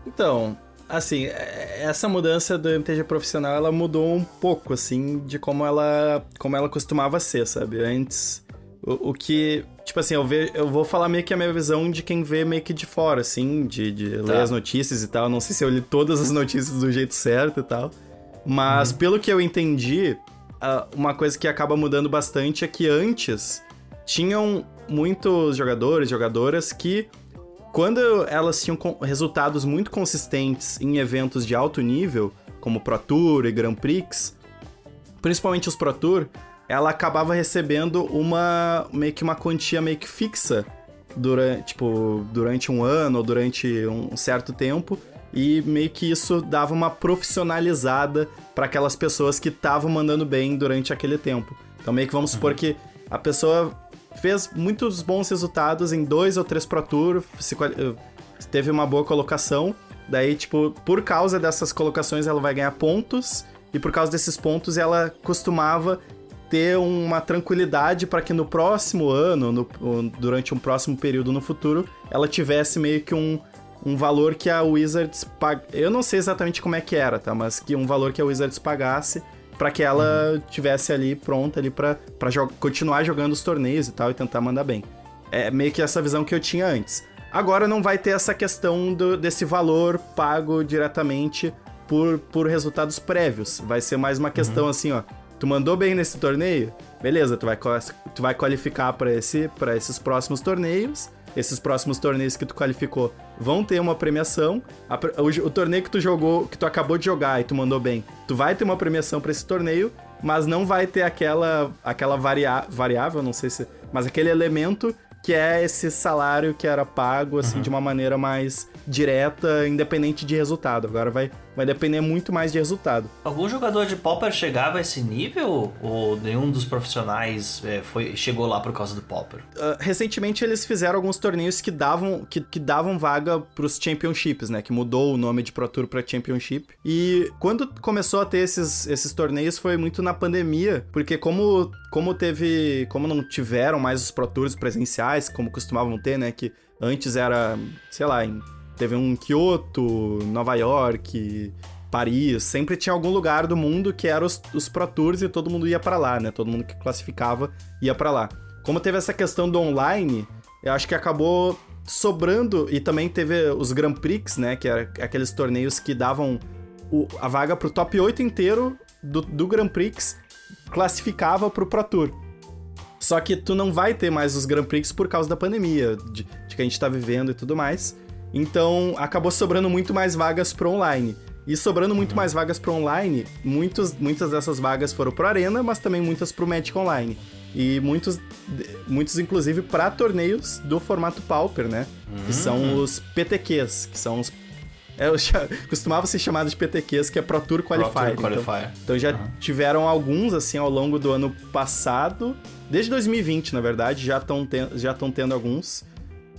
Então, assim, essa mudança do M T G profissional, ela mudou um pouco, assim, de como ela, como ela costumava ser, sabe? Antes, o, o que... Tipo assim, eu, ve, eu vou falar meio que a minha visão de quem vê meio que de fora, assim, de, de tá. ler as notícias e tal. Não sei se eu li todas as notícias do jeito certo e tal. Mas, hum. pelo que eu entendi, uma coisa que acaba mudando bastante é que antes tinham muitos jogadores, jogadoras que... quando elas tinham resultados muito consistentes em eventos de alto nível, como Pro Tour e Grand Prix, principalmente os Pro Tour, ela acabava recebendo uma meio que uma quantia meio que fixa durante, tipo, durante um ano ou durante um certo tempo, e meio que isso dava uma profissionalizada para aquelas pessoas que estavam mandando bem durante aquele tempo. Então meio que vamos supor que a pessoa... fez muitos bons resultados em dois ou três Pro Tour, se, teve uma boa colocação, daí, tipo, por causa dessas colocações ela vai ganhar pontos, e por causa desses pontos ela costumava ter uma tranquilidade para que no próximo ano, no, durante um próximo período no futuro, ela tivesse meio que um, um valor que a Wizards pag... eu não sei exatamente como é que era, tá? Mas que um valor que a Wizards pagasse pra que ela uhum. tivesse ali pronta ali pra, pra jo- continuar jogando os torneios e tal, e tentar mandar bem. É meio que essa visão que eu tinha antes. Agora não vai ter essa questão do, desse valor pago diretamente por, por resultados prévios. Vai ser mais uma questão uhum. assim, ó. Tu mandou bem nesse torneio? Beleza, tu vai, tu vai qualificar pra, esse, pra esses próximos torneios. Esses próximos torneios que tu qualificou vão ter uma premiação. A, o, o torneio que tu jogou, que tu acabou de jogar e tu mandou bem, tu vai ter uma premiação pra esse torneio, mas não vai ter aquela, aquela varia, variável, não sei se... mas aquele elemento que é esse salário que era pago, assim, uhum. de uma maneira mais direta, independente de resultado. Agora vai, vai depender muito mais de resultado. Algum jogador de Pauper chegava a esse nível? Ou nenhum dos profissionais é, foi, chegou lá por causa do Pauper? Uh, recentemente eles fizeram alguns torneios que davam, que, que davam vaga pros Championships, né? Que mudou o nome de Pro Tour pra Championship. E quando começou a ter esses, esses torneios foi muito na pandemia, porque como, como teve... como não tiveram mais os Pro Tours presenciais, como costumavam ter, né, que antes era, sei lá, em, teve um em Kyoto, Nova York, Paris, sempre tinha algum lugar do mundo que era os, os Pro Tours e todo mundo ia pra lá, né? Todo mundo que classificava ia pra lá. Como teve essa questão do online, eu acho que acabou sobrando, e também teve os Grand Prix, né? Que eram aqueles torneios que davam o, a vaga pro top oito inteiro do, do Grand Prix, classificava pro Pro Tour. Só que tu não vai ter mais os Grand Prix por causa da pandemia, de, de que a gente tá vivendo e tudo mais. Então, acabou sobrando muito mais vagas pro online. E sobrando muito mais vagas pro online, muitos, muitas dessas vagas foram pro Arena, mas também muitas pro Magic Online. E muitos, muitos inclusive, pra torneios do formato Pauper, né? Que são os P T Qs, que são os... Eu já costumava ser chamado de P T Qs, que é Pro Tour Qualifier. Pro Tour Qualifier. Então, então já uhum. tiveram alguns, assim, ao longo do ano passado. Desde dois mil e vinte, na verdade, já estão ten... já estão tendo alguns.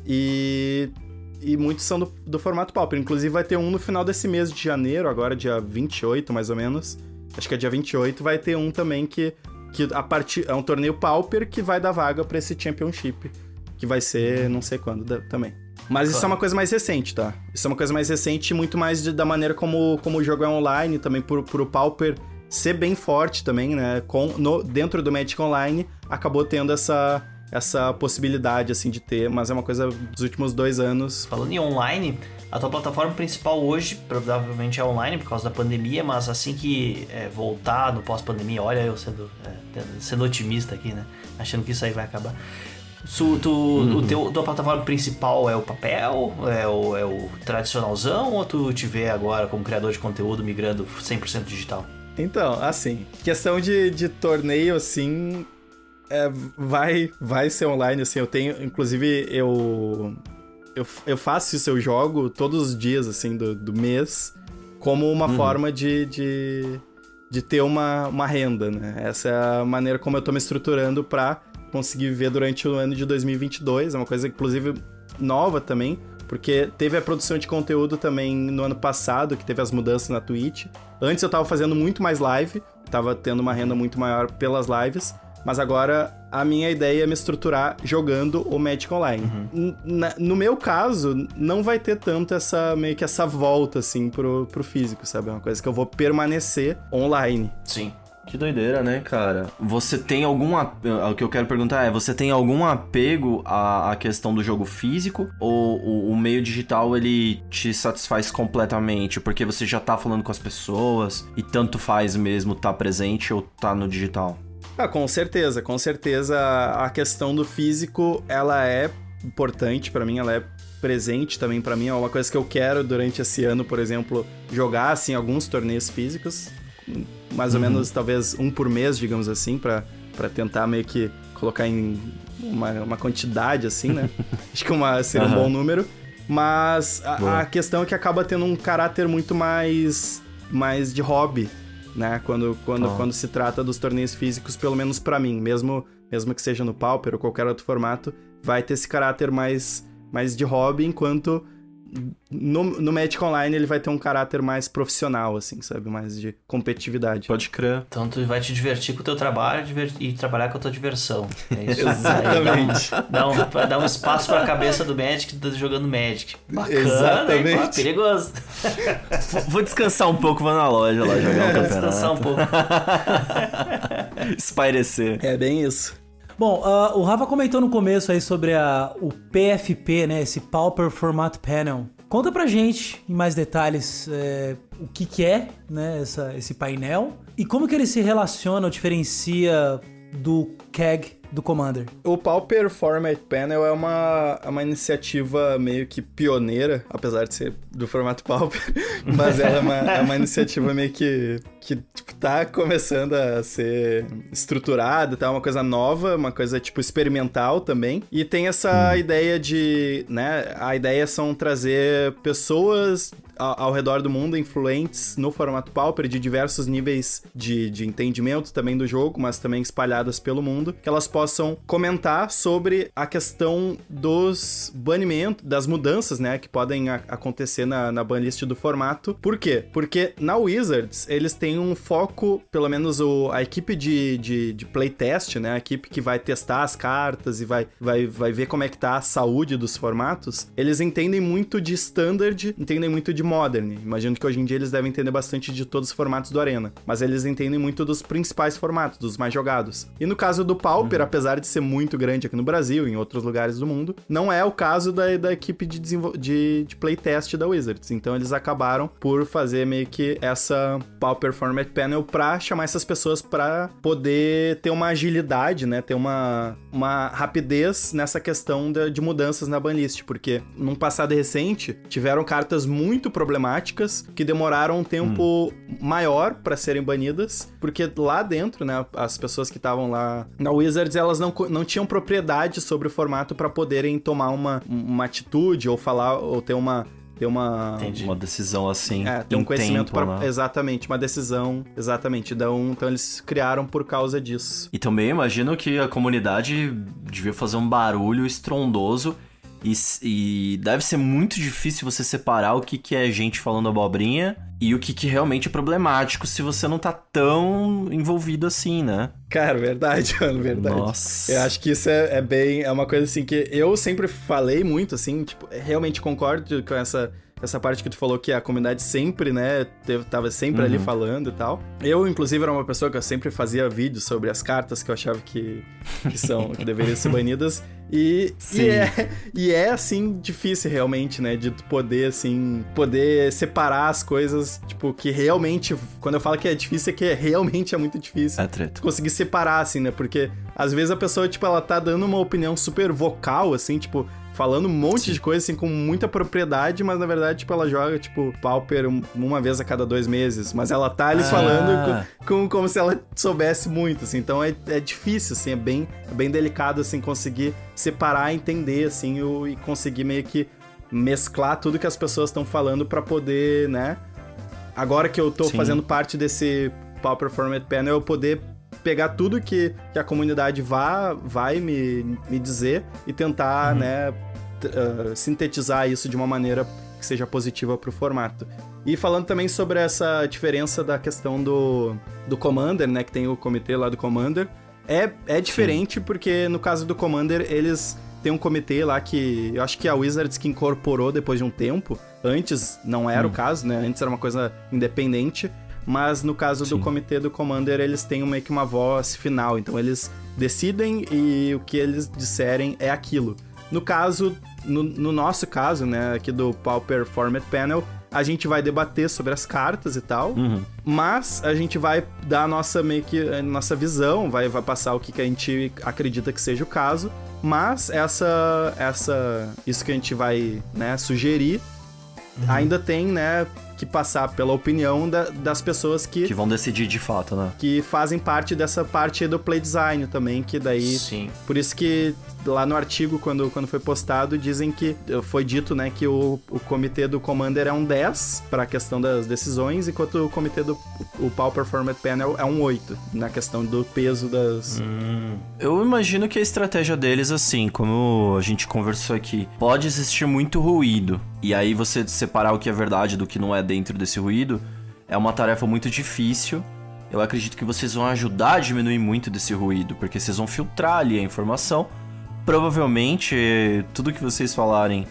E... E muitos são do, do formato Pauper. Inclusive vai ter um no final desse mês de janeiro, agora dia vinte e oito, mais ou menos. Acho que é dia vinte e oito, vai ter um também que, que a partir, é um torneio Pauper que vai dar vaga pra esse Championship, que vai ser não sei quando da, também. Mas claro. Isso é uma coisa mais recente, tá? Isso é uma coisa mais recente e muito mais de, da maneira como, como o jogo é online, também por, por o Pauper ser bem forte também, né? Com, no, dentro do Magic Online, acabou tendo essa... essa possibilidade, assim, de ter, mas é uma coisa dos últimos dois anos. Falando em online, a tua plataforma principal hoje, provavelmente é online por causa da pandemia, mas assim que é, voltar no pós-pandemia, olha eu sendo, é, sendo otimista aqui, né? Achando que isso aí vai acabar. Su, tu, uhum. o teu, tua plataforma principal é o papel? É o, é o tradicionalzão? Ou tu te vê agora como criador de conteúdo migrando cem por cento digital? Então, assim, questão de, de torneio, assim... É, vai, vai ser online, assim, eu tenho, inclusive, eu, eu, eu faço isso, eu jogo todos os dias, assim, do, do mês, como uma uhum. forma de, de, de ter uma, uma renda, né? Essa é a maneira como eu tô me estruturando pra conseguir viver durante o ano de dois mil e vinte e dois, é uma coisa, inclusive, nova também, porque teve a produção de conteúdo também no ano passado, que teve as mudanças na Twitch. Antes eu tava fazendo muito mais live, tava tendo uma renda muito maior pelas lives, mas agora a minha ideia é me estruturar jogando o Magic Online. Uhum. Na, no meu caso, não vai ter tanto essa, meio que essa volta, assim, pro, pro físico, sabe? É uma coisa que eu vou permanecer online. Sim. Que doideira, né, cara? Você tem algum... O que eu quero perguntar é, você tem algum apego à, à questão do jogo físico? Ou o, o meio digital, ele te satisfaz completamente? Porque você já tá falando com as pessoas e tanto faz mesmo tá presente ou tá no digital? Ah, com certeza, com certeza a questão do físico, ela é importante pra mim, ela é presente também pra mim, é uma coisa que eu quero durante esse ano, por exemplo, jogar, assim, alguns torneios físicos, mais ou uhum. menos, talvez, um por mês, digamos assim, pra, pra tentar meio que colocar em uma, uma quantidade, assim, né? Acho que uma, seria uhum. um bom número, mas a, a questão é que acaba tendo um caráter muito mais, mais de hobby, né? Quando, quando, ah. quando se trata dos torneios físicos, pelo menos pra mim, mesmo, mesmo que seja no Pauper ou qualquer outro formato, vai ter esse caráter mais, mais de hobby, enquanto no, no Magic Online ele vai ter um caráter mais profissional, assim, sabe? Mais de competitividade. Pode crer. Então tu vai te divertir com o teu trabalho e trabalhar com a tua diversão. É isso. Exatamente. Dá um, dá um, dá um espaço pra cabeça do Magic jogando Magic. Bacana, exatamente. Hein? Pô, perigoso. Vou descansar um pouco, vou na loja lá jogar um campeonato. Descansar um pouco. Espairecer. É bem isso. Bom, uh, o Rafa comentou no começo aí sobre a, o P F P, né? Esse Pauper Format Panel. Conta pra gente, em mais detalhes, é, o que que é, né, essa, esse painel e como que ele se relaciona ou diferencia do C A G do Commander. O Pauper Format Panel é uma, uma iniciativa meio que pioneira, apesar de ser do formato Pauper, mas ela é uma, é uma iniciativa meio que, que tipo, tá começando a ser estruturada, tá? Uma coisa nova, uma coisa tipo experimental também. E tem essa ideia de, né? A ideia são trazer pessoas ao, ao redor do mundo, influentes no formato Pauper, de diversos níveis de, de entendimento também do jogo, mas também espalhadas pelo mundo, que elas podem possam comentar sobre a questão dos banimentos, das mudanças, né, que podem a, acontecer na, na banlist do formato. Por quê? Porque na Wizards eles têm um foco, pelo menos o, a equipe de, de, de playtest, né, a equipe que vai testar as cartas e vai, vai, vai ver como é que tá a saúde dos formatos, eles entendem muito de standard, entendem muito de modern. Imagino que hoje em dia eles devem entender bastante de todos os formatos do Arena, mas eles entendem muito dos principais formatos, dos mais jogados. E no caso do Pauper, uhum. apesar de ser muito grande aqui no Brasil e em outros lugares do mundo, não é o caso da, da equipe de, de, de playtest da Wizards. Então eles acabaram por fazer meio que essa Pauper Format Panel pra chamar essas pessoas pra poder ter uma agilidade, né? Ter uma, uma rapidez nessa questão de, de mudanças na banlist, porque num passado recente tiveram cartas muito problemáticas que demoraram um tempo hum. maior pra serem banidas, porque lá dentro, né, as pessoas que estavam lá na Wizards, elas não, não tinham propriedade sobre o formato pra poderem tomar uma, uma atitude ou falar, ou ter uma... ter uma... Entendi. Uma decisão assim, é, ter um conhecimento para né? Exatamente, uma decisão, exatamente. Então, então, eles criaram por causa disso. E também imagino que a comunidade devia fazer um barulho estrondoso e, e deve ser muito difícil você separar o que, que é gente falando abobrinha e o que, que realmente é problemático se você não tá tão envolvido assim, né? Cara, verdade, mano, verdade. Nossa. Eu acho que isso é, é bem... É uma coisa, assim, que eu sempre falei muito, assim, tipo, realmente concordo com essa, essa parte que tu falou, que a comunidade sempre, né, teve, tava sempre uhum. ali falando e tal. Eu, inclusive, era uma pessoa que eu sempre fazia vídeos sobre as cartas que eu achava que, que são, que deveriam ser banidas. E, e, é, e é, assim, difícil, realmente, né, de tu poder, assim, poder separar as coisas, tipo, que realmente... Quando eu falo que é difícil, é que realmente é muito difícil. É treta. Conseguir separar, assim, né? Porque, às vezes, a pessoa, tipo, ela tá dando uma opinião super vocal, assim, tipo, falando um monte Sim. de coisa, assim, com muita propriedade, mas, na verdade, tipo, ela joga, tipo, Pauper uma vez a cada dois meses, mas ela tá ali ah. falando com, com, como se ela soubesse muito, assim. Então, é, é difícil, assim, é bem, é bem delicado, assim, conseguir separar, entender, assim, o, e conseguir meio que mesclar tudo que as pessoas estão falando pra poder, né? Agora que eu tô Sim. fazendo parte desse Pauper Format Panel, eu poder pegar tudo que, que a comunidade vá, vai me, me dizer e tentar, uhum. né, uh, sintetizar isso de uma maneira que seja positiva pro formato. E falando também sobre essa diferença da questão do, do Commander, né, que tem o comitê lá do Commander, é, é diferente Sim. porque no caso do Commander eles têm um comitê lá que eu acho que a Wizards que incorporou depois de um tempo, antes não era hum. o caso, né, antes era uma coisa independente, mas no caso Sim. do comitê do Commander, eles têm meio que uma voz final, então eles decidem e o que eles disserem é aquilo. No caso, no, no nosso caso, né, aqui do Pauper Format Panel, a gente vai debater sobre as cartas e tal, uhum. mas a gente vai dar a nossa, meio que, a nossa visão, vai, vai passar o que, que a gente acredita que seja o caso, mas essa, essa, isso que a gente vai, né, sugerir, uhum. ainda tem, né, que passar pela opinião da, das pessoas que... Que vão decidir de fato, né? Que fazem parte dessa parte do play design também, que daí... Sim. Por isso que lá no artigo, quando, quando foi postado, dizem que... Foi dito, né, que o, o comitê do Commander é um dez para a questão das decisões, enquanto o comitê do... O Pauper Format Panel é um oito na questão do peso das... Hum. Eu imagino que a estratégia deles, assim, como a gente conversou aqui, pode existir muito ruído. E aí você separar o que é verdade do que não é dentro desse ruído é uma tarefa muito difícil. Eu acredito que vocês vão ajudar a diminuir muito desse ruído, porque vocês vão filtrar ali a informação. Provavelmente tudo que vocês falarem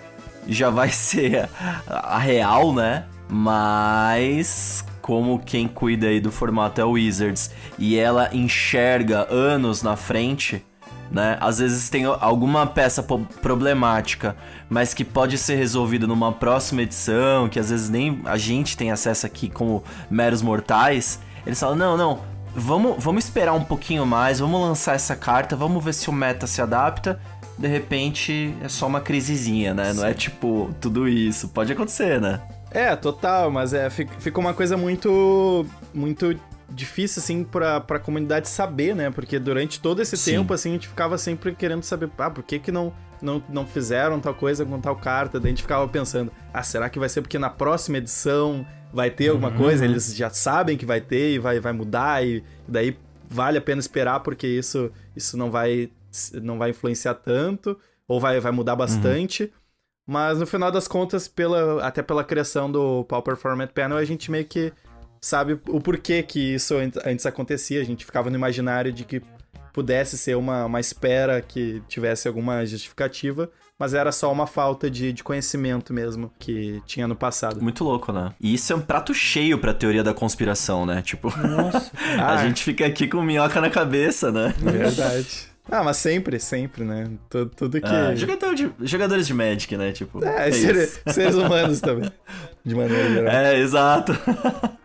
já vai ser a, a real, né? Mas como quem cuida aí do formato é a Wizards e ela enxerga anos na frente... Né? Às vezes tem alguma peça problemática, mas que pode ser resolvida numa próxima edição, que às vezes nem a gente tem acesso aqui como meros mortais. Eles falam, não, não, vamos, vamos esperar um pouquinho mais, vamos lançar essa carta, vamos ver se o meta se adapta. De repente é só uma crisezinha, né? Sim. Não é tipo, tudo isso, pode acontecer, né? É, total, mas é, fica uma coisa muito... muito... difícil, assim, pra, pra comunidade saber, né? Porque durante todo esse Sim. tempo, assim, a gente ficava sempre querendo saber, ah, por que que não, não, não fizeram tal coisa com tal carta? Daí a gente ficava pensando, ah, será que vai ser porque na próxima edição vai ter alguma uhum. coisa? Eles já sabem que vai ter e vai, vai mudar e daí vale a pena esperar porque isso, isso não vai não vai influenciar tanto, ou vai, vai mudar bastante. Uhum. Mas no final das contas, pela, até pela criação do Pauper Format Panel, a gente meio que sabe o porquê que isso antes acontecia. A gente ficava no imaginário de que pudesse ser uma, uma espera que tivesse alguma justificativa, mas era só uma falta de, de conhecimento mesmo que tinha no passado. Muito louco, né? E isso é um prato cheio pra teoria da conspiração, né? Tipo, nossa. a ah, gente fica aqui com minhoca na cabeça, né? Verdade. Ah, mas sempre, sempre, né? Tudo, tudo que... Ah, jogador de, jogadores de Magic, né? Tipo, é, é seres, seres humanos também, de maneira geral. É, exato.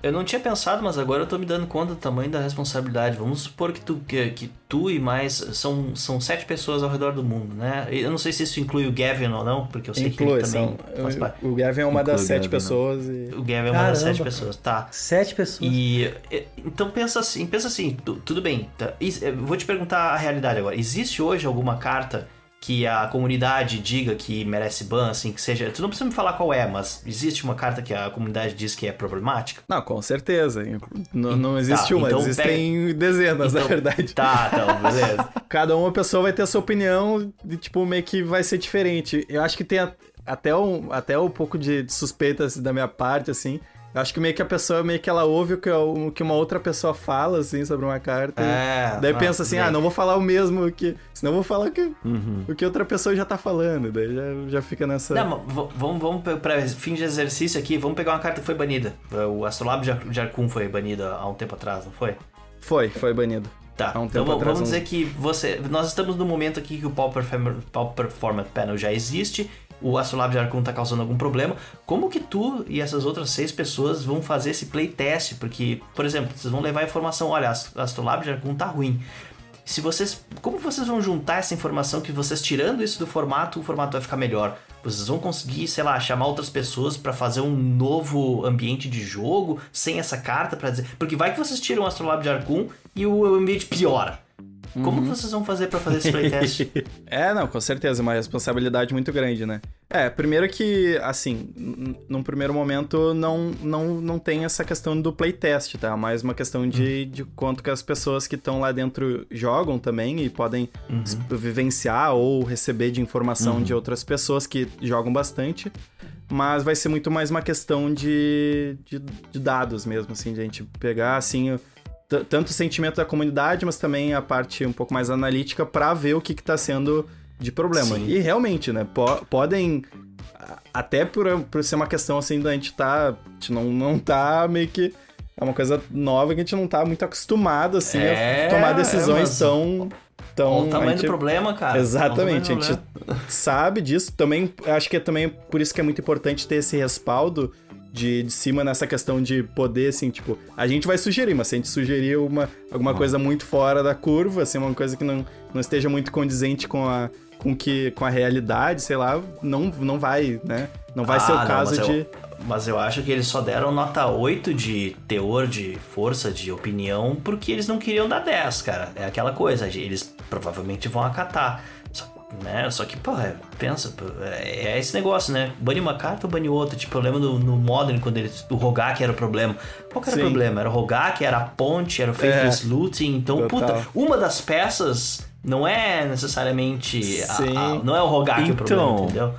Eu não tinha pensado, mas agora eu tô me dando conta do tamanho da responsabilidade. Vamos supor que tu, que, que tu e mais... São, são sete pessoas ao redor do mundo, né? Eu não sei se isso inclui o Gavin ou não, porque eu sei inclui, que ele também são, faz parte. O Gavin é uma inclui das sete Gavin, pessoas e... O Gavin é uma Caramba. das sete pessoas, tá. Sete pessoas. E, então pensa assim, pensa assim, tu, tudo bem. Tá, vou te perguntar a realidade agora. Existe hoje alguma carta que a comunidade diga que merece ban, assim, que seja... Tu não precisa me falar qual é, mas existe uma carta que a comunidade diz que é problemática? Não, com certeza. Não, não existe tá, uma, então existem pega... dezenas, então, na verdade. Tá, então, beleza. Cada uma pessoa vai ter a sua opinião e, tipo, meio que vai ser diferente. Eu acho que tem até um, até um pouco de, de suspeita assim, da minha parte, assim... Acho que meio que a pessoa, meio que ela ouve o que, o que uma outra pessoa fala, assim, sobre uma carta. É, daí nossa, pensa assim, é. ah, não vou falar o mesmo que... Senão vou falar o que, uhum. o que outra pessoa já tá falando. Daí já, já fica nessa... Não, vamos, vamos pra fim de exercício aqui, vamos pegar uma carta que foi banida. O Astrolabe de Arcum foi banida há um tempo atrás, não foi? Foi, foi banido. Tá, há um tempo então atrás, vamos um... dizer que você... Nós estamos no momento aqui que o Pauper, Pauper Format Panel já existe... O Astrolabe de Arcum tá causando algum problema. Como que tu e essas outras seis pessoas vão fazer esse playtest? Porque, por exemplo, vocês vão levar a informação, olha, Astrolabe de Arcum tá ruim. Se vocês, como vocês vão juntar essa informação que vocês tirando isso do formato, o formato vai ficar melhor? Vocês vão conseguir, sei lá, chamar outras pessoas pra fazer um novo ambiente de jogo sem essa carta pra dizer... Porque vai que vocês tiram o Astrolabe de Arcum e o ambiente piora. Como uhum. que vocês vão fazer pra fazer esse playtest? É, não, com certeza, uma responsabilidade muito grande, né? É, primeiro que, assim, n- num primeiro momento não, não, não tem essa questão do playtest, tá? Mais uma questão de, uhum. de quanto que as pessoas que estão lá dentro jogam também e podem uhum. vivenciar ou receber de informação uhum. de outras pessoas que jogam bastante, mas vai ser muito mais uma questão de, de, de dados mesmo, assim, de a gente pegar, assim... tanto o sentimento da comunidade, mas também a parte um pouco mais analítica pra ver o que que tá sendo de problema. Sim. E realmente, né, po- podem... Até por, por ser uma questão assim da gente tá... A gente não, não tá meio que... É uma coisa nova que a gente não tá muito acostumado, assim, é, a tomar decisões é, mas... tão... tão Olha o tamanho gente... do problema, cara. Exatamente, a gente sabe disso. Também, acho que é também por isso que é muito importante ter esse respaldo De, de cima nessa questão de poder, assim, tipo... A gente vai sugerir, mas se a gente sugerir uma, alguma uhum. coisa muito fora da curva, assim, uma coisa que não, não esteja muito condizente com a, com que, com a realidade, sei lá, não, não vai, né? Não vai ah, ser o não, caso mas de... Eu, mas eu acho que eles só deram nota oito de teor, de força, de opinião, porque eles não queriam dar dez, cara. É aquela coisa, eles provavelmente vão acatar. Né? Só que, pô, pensa, é esse negócio, né? Bane uma carta ou bane outra? Tipo, eu lembro no, no Modern, quando ele, o Rogak era o problema. Qual que era Sim. o problema? Era o Rogak, era a ponte, era o Faithless é. Looting. Então, Total. puta, uma das peças não é necessariamente... A, a, não é o Rogak então... o problema, entendeu?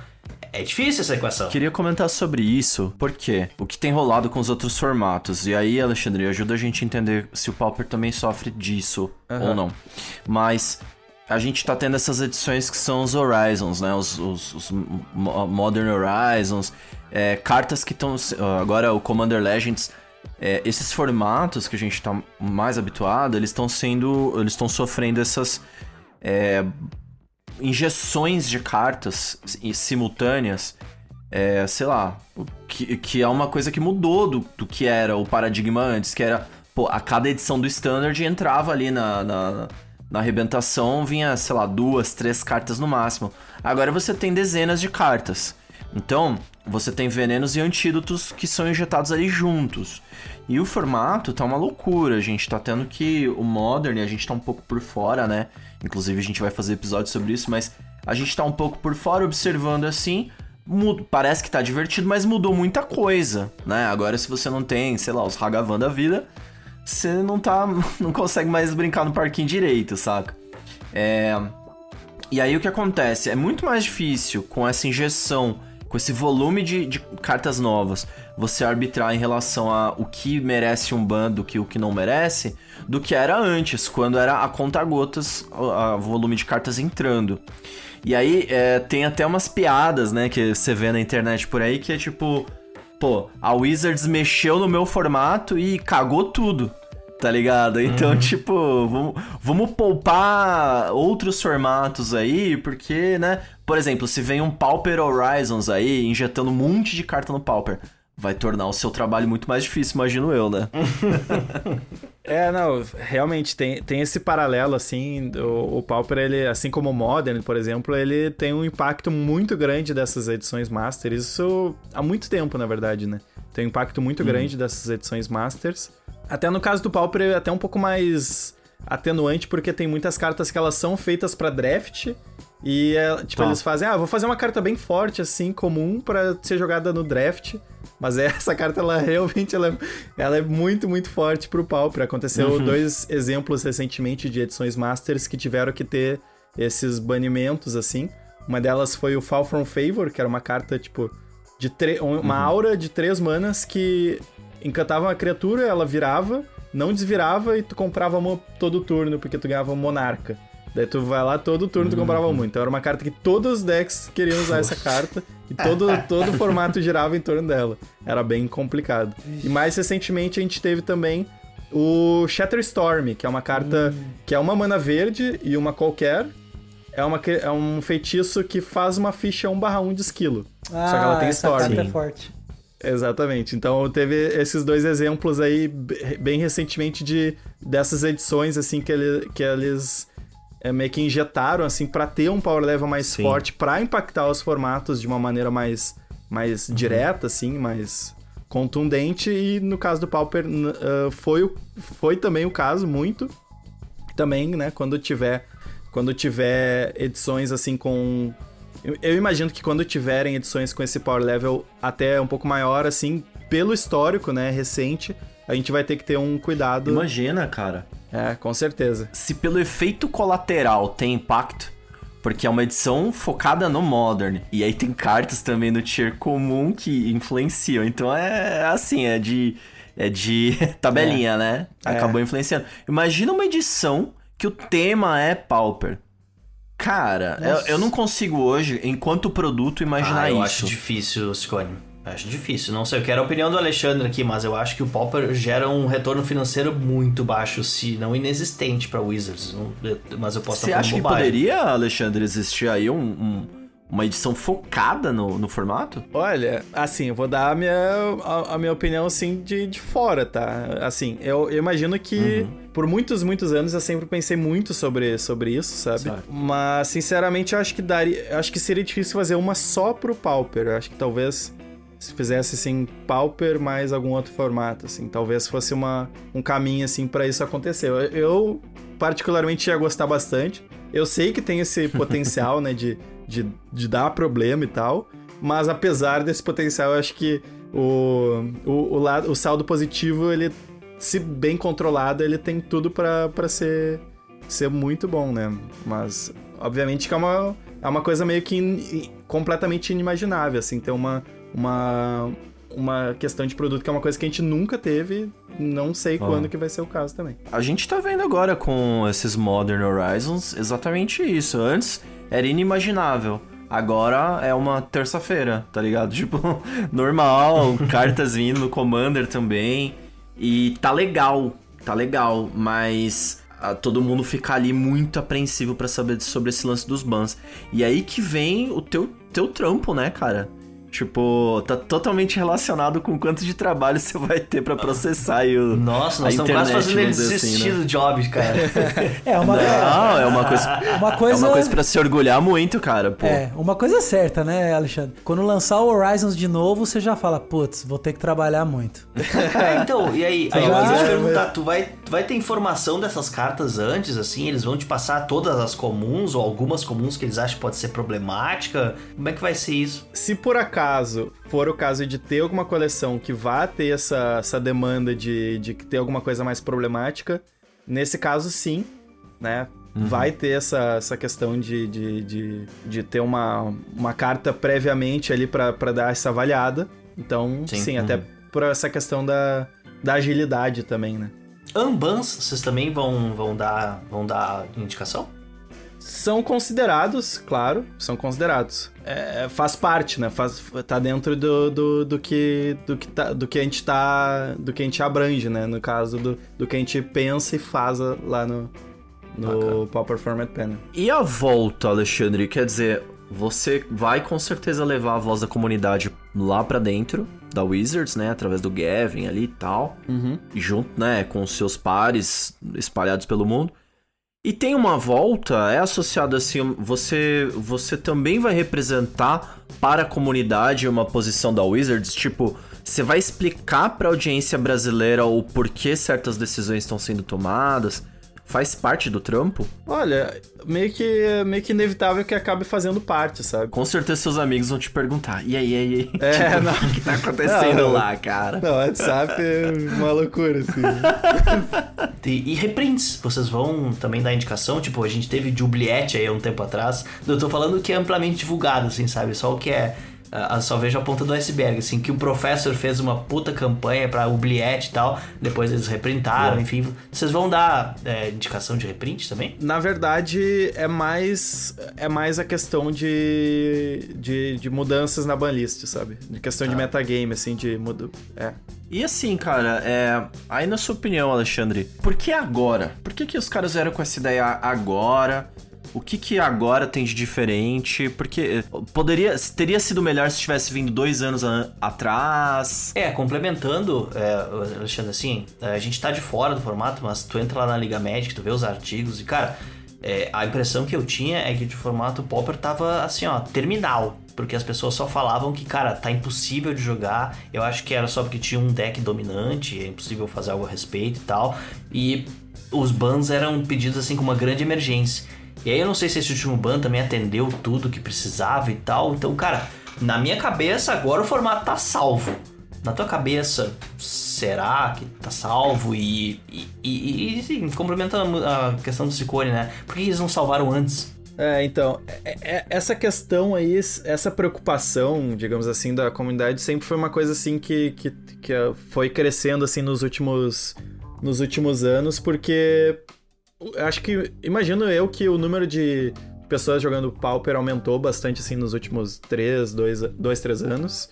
É difícil essa equação. Queria comentar sobre isso, porque o que tem rolado com os outros formatos. E aí, Alexandre, ajuda a gente a entender se o Pauper também sofre disso uhum. ou não. Mas... A gente tá tendo essas edições que são os Horizons, né? Os, os, os Modern Horizons, é, cartas que estão... Agora o Commander Legends, é, esses formatos que a gente tá mais habituado, eles estão sendo... Eles estão sofrendo essas é, injeções de cartas simultâneas, é, sei lá, que, que é uma coisa que mudou do, do que era o paradigma antes, que era, pô, a cada edição do Standard entrava ali na... na Na arrebentação vinha, sei lá, duas, três cartas no máximo. Agora você tem dezenas de cartas. Então, você tem venenos e antídotos que são injetados ali juntos. E o formato tá uma loucura. A gente tá tendo que... O Modern, a gente tá um pouco por fora, né? Inclusive, a gente vai fazer episódio sobre isso, mas... A gente tá um pouco por fora, observando assim... Muda, parece que tá divertido, mas mudou muita coisa, né? Agora, se você não tem, sei lá, os Hagavan da vida... Você não tá, não consegue mais brincar no parquinho direito, saca? É, E aí o que acontece? É muito mais difícil com essa injeção, com esse volume de, de cartas novas, você arbitrar em relação a o que merece um ban do que o que não merece, do que era antes, quando era a conta-gotas, o volume de cartas entrando. E aí é, tem até umas piadas, né, que você vê na internet por aí, que é tipo... Pô, a Wizards mexeu no meu formato e cagou tudo, tá ligado? Então, uhum. tipo, vamos, vamos poupar outros formatos aí, porque, né? Por exemplo, se vem um Pauper Horizons aí, injetando um monte de carta no Pauper, vai tornar o seu trabalho muito mais difícil, imagino eu, né? É, não, realmente, tem, tem esse paralelo, assim, o, o Pauper, ele, assim como o Modern, por exemplo, ele tem um impacto muito grande dessas edições Master, isso há muito tempo, na verdade, né? Tem um impacto muito uhum. grande dessas edições Masters, até no caso do Pauper é até um pouco mais atenuante, porque tem muitas cartas que elas são feitas pra draft, e, é, tipo, tá. eles fazem, ah, vou fazer uma carta bem forte, assim, comum, pra ser jogada no draft... Mas essa carta, ela realmente ela é, ela é muito, muito forte pro Pauper. Aconteceu uhum. dois exemplos recentemente de edições Masters que tiveram que ter esses banimentos, assim. Uma delas foi o Fall from Favor, que era uma carta, tipo, de tre- uma uhum. aura de três manas que encantava uma criatura, ela virava, não desvirava e tu comprava uma todo turno, porque tu ganhava um monarca. Daí tu vai lá, todo turno tu comprava muito. Então era uma carta que todos os decks queriam usar essa carta. E todo, todo o formato girava em torno dela. Era bem complicado. E mais recentemente a gente teve também o Shatterstorm, que é uma carta hum. que é uma mana verde e uma qualquer. É, uma, é um feitiço que faz uma ficha um barra um de esquilo. Ah, só que ela tem Storm. Essa carta é forte. Exatamente. Então teve esses dois exemplos aí bem recentemente de, dessas edições assim que, ele, que eles... É, meio que injetaram, assim, pra ter um power level mais Sim. forte, pra impactar os formatos de uma maneira mais, mais uhum. direta, assim, mais contundente. E no caso do Pauper, uh, foi, foi também o caso, muito. Também, né, quando tiver, quando tiver edições, assim, com... Eu, eu imagino que quando tiverem edições com esse power level até um pouco maior, assim, pelo histórico, né, recente, a gente vai ter que ter um cuidado... Imagina, cara... É, com certeza. Se pelo efeito colateral tem impacto, porque é uma edição focada no Modern, e aí tem cartas também no tier comum que influenciam, então é assim, é de, é de tabelinha, é. né? Acabou é. influenciando. Imagina uma edição que o tema é Pauper. Cara, eu, eu não consigo hoje, enquanto produto, imaginar ah, eu isso. Eu acho difícil, Scone. Acho difícil, não sei, eu quero a opinião do Alexandre aqui, mas eu acho que o Pauper gera um retorno financeiro muito baixo, se não inexistente pra Wizards, não, eu, mas eu posso estar falando bobagem. Você acha que poderia, Alexandre, existir aí um, um, uma edição focada no, no formato? Olha, assim, eu vou dar a minha, a, a minha opinião, assim, de, de fora, tá? Assim, eu, eu imagino que uhum. por muitos, muitos anos eu sempre pensei muito sobre, sobre isso, sabe? Sabe? Mas, sinceramente, eu acho que daria, eu acho que seria difícil fazer uma só pro Pauper, eu acho que talvez... Se fizesse, assim, Pauper mais algum outro formato, assim. Talvez fosse uma, um caminho, assim, pra isso acontecer. Eu, eu, particularmente, ia gostar bastante. Eu sei que tem esse potencial, né, de, de, de dar problema e tal. Mas, apesar desse potencial, eu acho que o, o, o, lado, o saldo positivo, ele, se bem controlado, ele tem tudo pra, pra ser, ser muito bom, né? Mas, obviamente, que é uma, é uma coisa meio que in, completamente inimaginável, assim. Ter uma... Uma, uma questão de produto que é uma coisa que a gente nunca teve, não sei oh. quando que vai ser o caso também. A gente tá vendo agora com esses Modern Horizons exatamente isso. Antes era inimaginável, agora é uma terça-feira, tá ligado? Tipo, normal, cartas vindo no Commander também, e tá legal, tá legal, mas... todo mundo ficar ali muito apreensivo pra saber sobre esse lance dos bans. E aí que vem o teu, teu trampo, né, cara? Tipo, tá totalmente relacionado com o quanto de trabalho você vai ter pra processar e o... Nossa, nós estamos quase fazendo ele desistir do job, cara. É uma, Não, é uma coisa... Uma coisa... É uma coisa pra se orgulhar muito, cara, pô. É, uma coisa certa, né, Alexandre? Quando lançar o Horizons de novo, você já fala, putz, vou ter que trabalhar muito. É, então, e aí? Aí eu queria te perguntar, tu vai, tu vai ter informação dessas cartas antes, assim? Eles vão te passar todas as comuns ou algumas comuns que eles acham que pode ser problemática? Como é que vai ser isso? Se por acaso caso for o caso de ter alguma coleção que vá ter essa, essa demanda de, de ter alguma coisa mais problemática, nesse caso sim, né? Uhum. Vai ter essa, essa questão de, de, de, de ter uma, uma carta previamente ali pra, pra dar essa avaliada. Então, sim, sim uhum. até por essa questão da, da agilidade também, né? Unbans, vocês também vão, vão, dar, vão dar indicação? São considerados, claro, são considerados. É, faz parte, né? Faz, tá dentro do, do, do, que, do, que tá, do que a gente tá... do que a gente abrange, né? No caso do, do que a gente pensa e faz lá no... no Pauper Format Panel. E a volta, Alexandre? Quer dizer, você vai com certeza levar a voz da comunidade lá pra dentro, da Wizards, né? Através do Gavin ali e tal. Uhum. Junto, né? Com os seus pares espalhados pelo mundo. E tem uma volta, é associado assim... Você, você também vai representar para a comunidade uma posição da Wizards? Tipo, você vai explicar pra audiência brasileira o porquê certas decisões estão sendo tomadas... Faz parte do trampo? Olha, meio que, meio que inevitável que acabe fazendo parte, sabe? Com certeza seus amigos vão te perguntar. E aí, e aí? É, tipo, não. O que tá acontecendo não, lá, cara? Não, WhatsApp é uma loucura, assim. e, e reprints? Vocês vão também dar indicação? Tipo, a gente teve Jubliette aí há um tempo atrás. Eu tô falando que é amplamente divulgado, assim, sabe? Só o que é... Eu só vejo a ponta do iceberg, assim, que o professor fez uma puta campanha pra Oubliette e tal, depois eles reprintaram, é. enfim. Vocês vão dar é, indicação de reprint também? Na verdade, é mais, é mais a questão de, de, de mudanças na banlist, sabe? De questão ah. de metagame, assim, de... É. E assim, cara, é... aí na sua opinião, Alexandre, por que agora? Por que que os caras vieram com essa ideia agora... O que que agora tem de diferente? Porque poderia, teria sido melhor se tivesse vindo dois anos a, atrás. É, complementando, é, Alexandre, assim, a gente tá de fora do formato, mas tu entra lá na Liga Magic, tu vê os artigos e, cara, é, a impressão que eu tinha é que o formato Pauper tava, assim, ó, terminal. Porque as pessoas só falavam que, cara, tá impossível de jogar. Eu acho que era só porque tinha um deck dominante, é impossível fazer algo a respeito e tal. E os bans eram pedidos, assim, com uma grande emergência. E aí eu não sei se esse último ban também atendeu tudo que precisava e tal. Então, cara, na minha cabeça agora o formato tá salvo. Na tua cabeça, será que tá salvo? E, e, e, e sim, complementando a questão do Ciccone, né? Por que eles não salvaram antes? É, então, é, é, essa questão aí, essa preocupação, digamos assim, da comunidade sempre foi uma coisa assim que, que, que foi crescendo assim nos últimos, nos últimos anos, porque... Acho que, imagino eu que o número de pessoas jogando Pauper aumentou bastante, assim, nos últimos três, dois, três anos.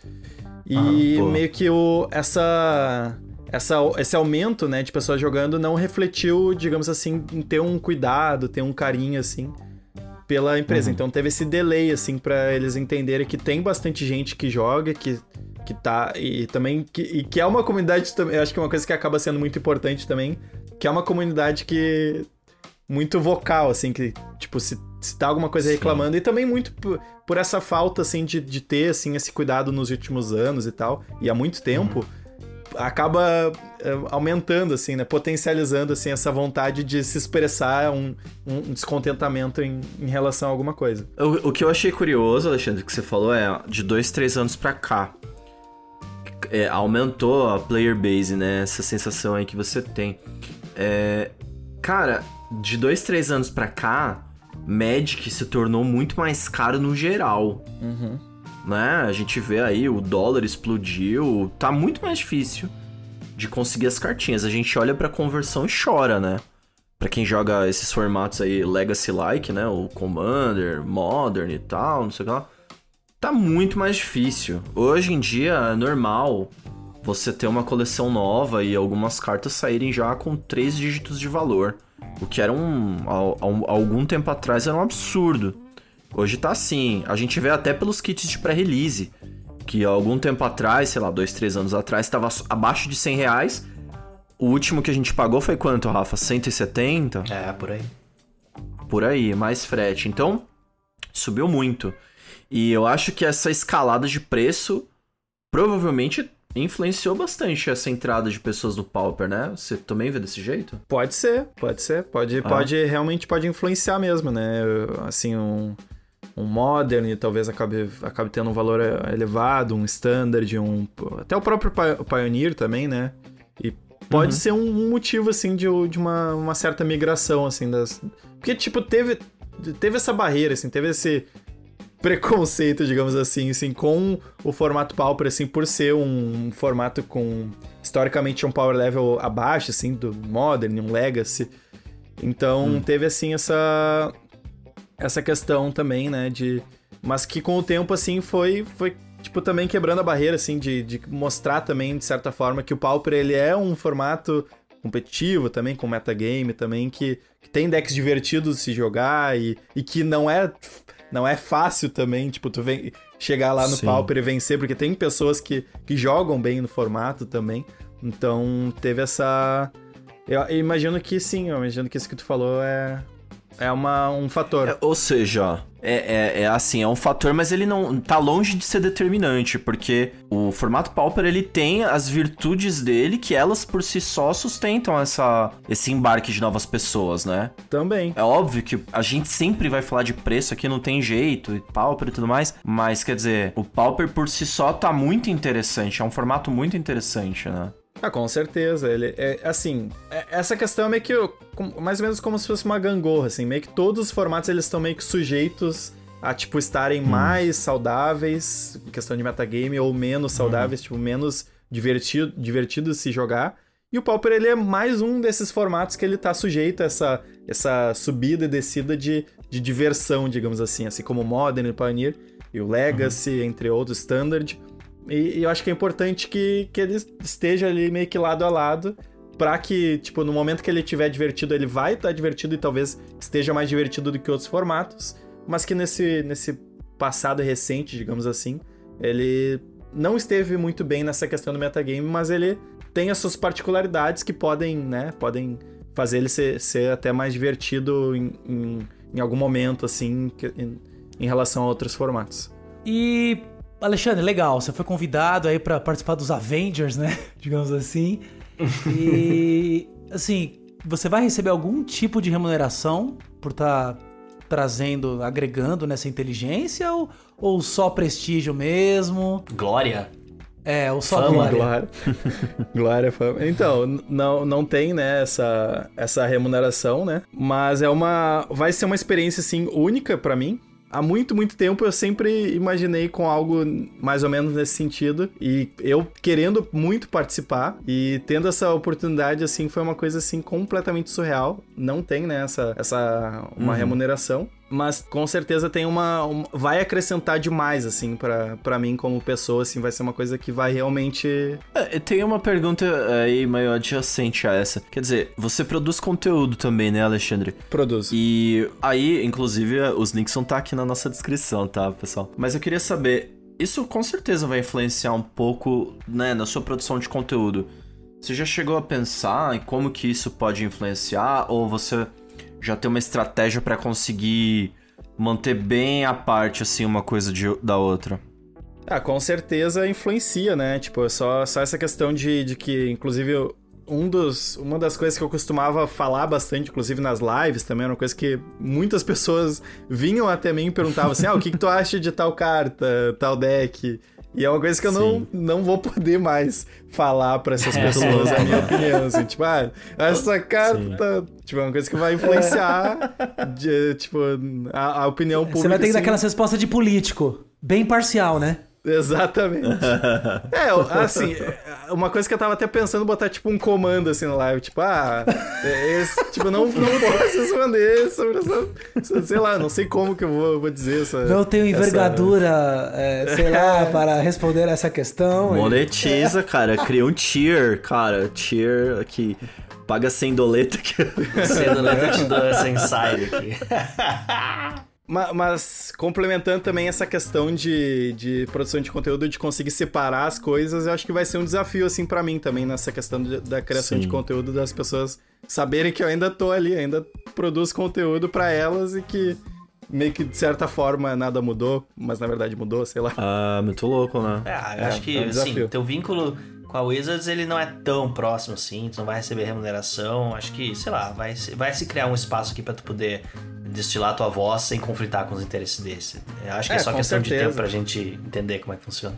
E ah, meio que o, essa, essa, esse aumento, né, de pessoas jogando não refletiu, digamos assim, em ter um cuidado, ter um carinho, assim, pela empresa. Uhum. Então teve esse delay, assim, pra eles entenderem que tem bastante gente que joga, que... que tá, e também, que, e que é uma comunidade, eu acho que é uma coisa que acaba sendo muito importante também, que é uma comunidade que, muito vocal, assim, que, tipo, se, se tá alguma coisa reclamando, sim. E também muito por, por essa falta, assim, de, de ter, assim, esse cuidado nos últimos anos e tal, e há muito tempo, hum. acaba aumentando, assim, né, potencializando, assim, essa vontade de se expressar um, um descontentamento em, em relação a alguma coisa. O, o que eu achei curioso, Alexandre, que você falou é, de dois, três anos pra cá, É, aumentou a player base, né? Essa sensação aí que você tem. É, cara, de dois, três anos pra cá, Magic se tornou muito mais caro no geral. Uhum. Né? A gente vê aí, o dólar explodiu. Tá muito mais difícil de conseguir as cartinhas. A gente olha pra conversão e chora, né? Pra quem joga esses formatos aí, Legacy-like, né? O Commander, Modern e tal, não sei o que lá. Tá muito mais difícil. Hoje em dia é normal você ter uma coleção nova e algumas cartas saírem já com três dígitos de valor. O que era um... algum tempo atrás era um absurdo. Hoje tá assim. A gente vê até pelos kits de pré-release. Que algum tempo atrás, sei lá, dois, três anos atrás, tava abaixo de cem reais. O último que a gente pagou foi quanto, Rafa? cento e setenta? É, por aí. Por aí, mais frete. Então, subiu muito. E eu acho que essa escalada de preço provavelmente influenciou bastante essa entrada de pessoas no Pauper, né? Você também vê desse jeito? Pode ser, pode ser. Pode, ah. pode realmente pode influenciar mesmo, né? Assim, um, um Modern talvez acabe, acabe tendo um valor elevado, um Standard, um... Até o próprio Pioneer também, né? E Pode uhum. ser um motivo, assim, de, de uma, uma certa migração, assim, das... Porque, tipo, teve, teve essa barreira, assim, teve esse preconceito, digamos assim, assim, com o formato Pauper, assim, por ser um formato com, historicamente, um power level abaixo, assim, do Modern, um Legacy. Então, hum. teve, assim, essa... essa questão também, né, de... Mas que com o tempo, assim, foi... foi... tipo, também quebrando a barreira, assim, de, de mostrar também, de certa forma, que o Pauper, ele é um formato competitivo também, com metagame também, que, que tem decks divertidos de se jogar e, e que não é, não é fácil também, tipo, tu vem, chegar lá no Sim. Pauper e vencer, porque tem pessoas que, que jogam bem no formato também, então teve essa... Eu, eu imagino que sim, eu imagino que isso que tu falou é... É uma, um fator. É, ou seja, é, é, é assim, é um fator, mas ele não tá longe de ser determinante, porque o formato Pauper, ele tem as virtudes dele, que elas por si só sustentam essa, esse embarque de novas pessoas, né? Também. É óbvio que a gente sempre vai falar de preço aqui, não tem jeito, e Pauper e tudo mais, mas quer dizer, o Pauper por si só tá muito interessante, é um formato muito interessante, né? Ah, com certeza, ele é, assim, essa questão é meio que, mais ou menos como se fosse uma gangorra, assim, meio que todos os formatos, eles estão meio que sujeitos a, tipo, estarem hum. mais saudáveis, questão de metagame, ou menos saudáveis, hum. tipo, menos divertido, divertido se jogar, e o Pauper, ele é mais um desses formatos que ele tá sujeito a essa, essa subida e descida de, de diversão, digamos assim, assim como o Modern, o Pioneer, e o Legacy, hum. entre outros, Standard... E, e eu acho que é importante que, que ele esteja ali meio que lado a lado, pra que, tipo, no momento que ele estiver divertido, ele vai estar divertido e talvez esteja mais divertido do que outros formatos, mas que nesse, nesse passado recente, digamos assim, ele não esteve muito bem nessa questão do metagame, mas ele tem as suas particularidades que podem, né, podem fazer ele ser, ser até mais divertido em, em, em algum momento, assim, em, em relação a outros formatos. E... Alexandre, legal, você foi convidado aí pra participar dos Avengers, né? Digamos assim. E, assim, você vai receber algum tipo de remuneração por estar tá trazendo, agregando nessa inteligência? Ou, ou só prestígio mesmo? Glória? É, ou só fama, glória? Glória, glória, fama. Então, não, não tem, né, essa, essa remuneração, né? Mas é uma... vai ser uma experiência, assim, única pra mim. Há muito, muito tempo eu sempre imaginei com algo mais ou menos nesse sentido. E eu querendo muito participar e tendo essa oportunidade, assim, foi uma coisa, assim, completamente surreal. Não tem, né, essa, essa uma uhum. remuneração. Mas com certeza tem uma, uma... vai acrescentar demais, assim, pra, pra mim como pessoa, assim, vai ser uma coisa que vai realmente... É, tem uma pergunta aí meio adjacente a essa. Quer dizer, você produz conteúdo também, né, Alexandre? Produzo. E aí, inclusive, os links vão estar aqui na nossa descrição, tá, pessoal? Mas eu queria saber, isso com certeza vai influenciar um pouco, né, na sua produção de conteúdo. Você já chegou a pensar em como que isso pode influenciar ou você... já ter uma estratégia pra conseguir manter bem a parte, assim, uma coisa de, da outra. Ah, com certeza influencia, né? Tipo, só, só essa questão de, de que, inclusive, um dos, uma das coisas que eu costumava falar bastante, inclusive nas lives também, era uma coisa que muitas pessoas vinham até mim e perguntavam assim, ah, o que, que tu acha de tal carta, tal deck... E é uma coisa que eu não, não vou poder mais falar pra essas pessoas, é. a minha opinião, assim, tipo, ah, essa carta, Sim. tipo, é uma coisa que vai influenciar, é. de, tipo, a, a opinião pública. Você vai ter que assim. Dar aquelas respostas de político, bem parcial, né? Exatamente. É, assim, uma coisa que eu tava até pensando botar, tipo, um comando, assim, na live, tipo, ah, esse, tipo, não, não posso responder sobre essa, sei lá, não sei como que eu vou, vou dizer essa... Não tenho envergadura, essa... é, sei lá, para responder essa questão. Monetiza, e... cara, cria um tier, cara, tier aqui... Paga sem doleta que... Sem doleta eu te dou essa insight aqui. Mas, mas complementando também essa questão de, de produção de conteúdo, de conseguir separar as coisas, eu acho que vai ser um desafio, assim, pra mim também, nessa questão de, da criação Sim. de conteúdo, das pessoas saberem que eu ainda tô ali, ainda produzo conteúdo pra elas e que meio que, de certa forma, nada mudou, mas na verdade mudou, sei lá. Ah, muito louco, né? É, eu é, acho que, é um assim, teu vínculo com a Wizards, ele não é tão próximo, assim, tu não vai receber remuneração, acho que, sei lá, vai, vai se criar um espaço aqui pra tu poder... destilar tua voz sem conflitar com os interesses desse. Eu acho que é, é só questão certeza. De tempo pra gente entender como é que funciona.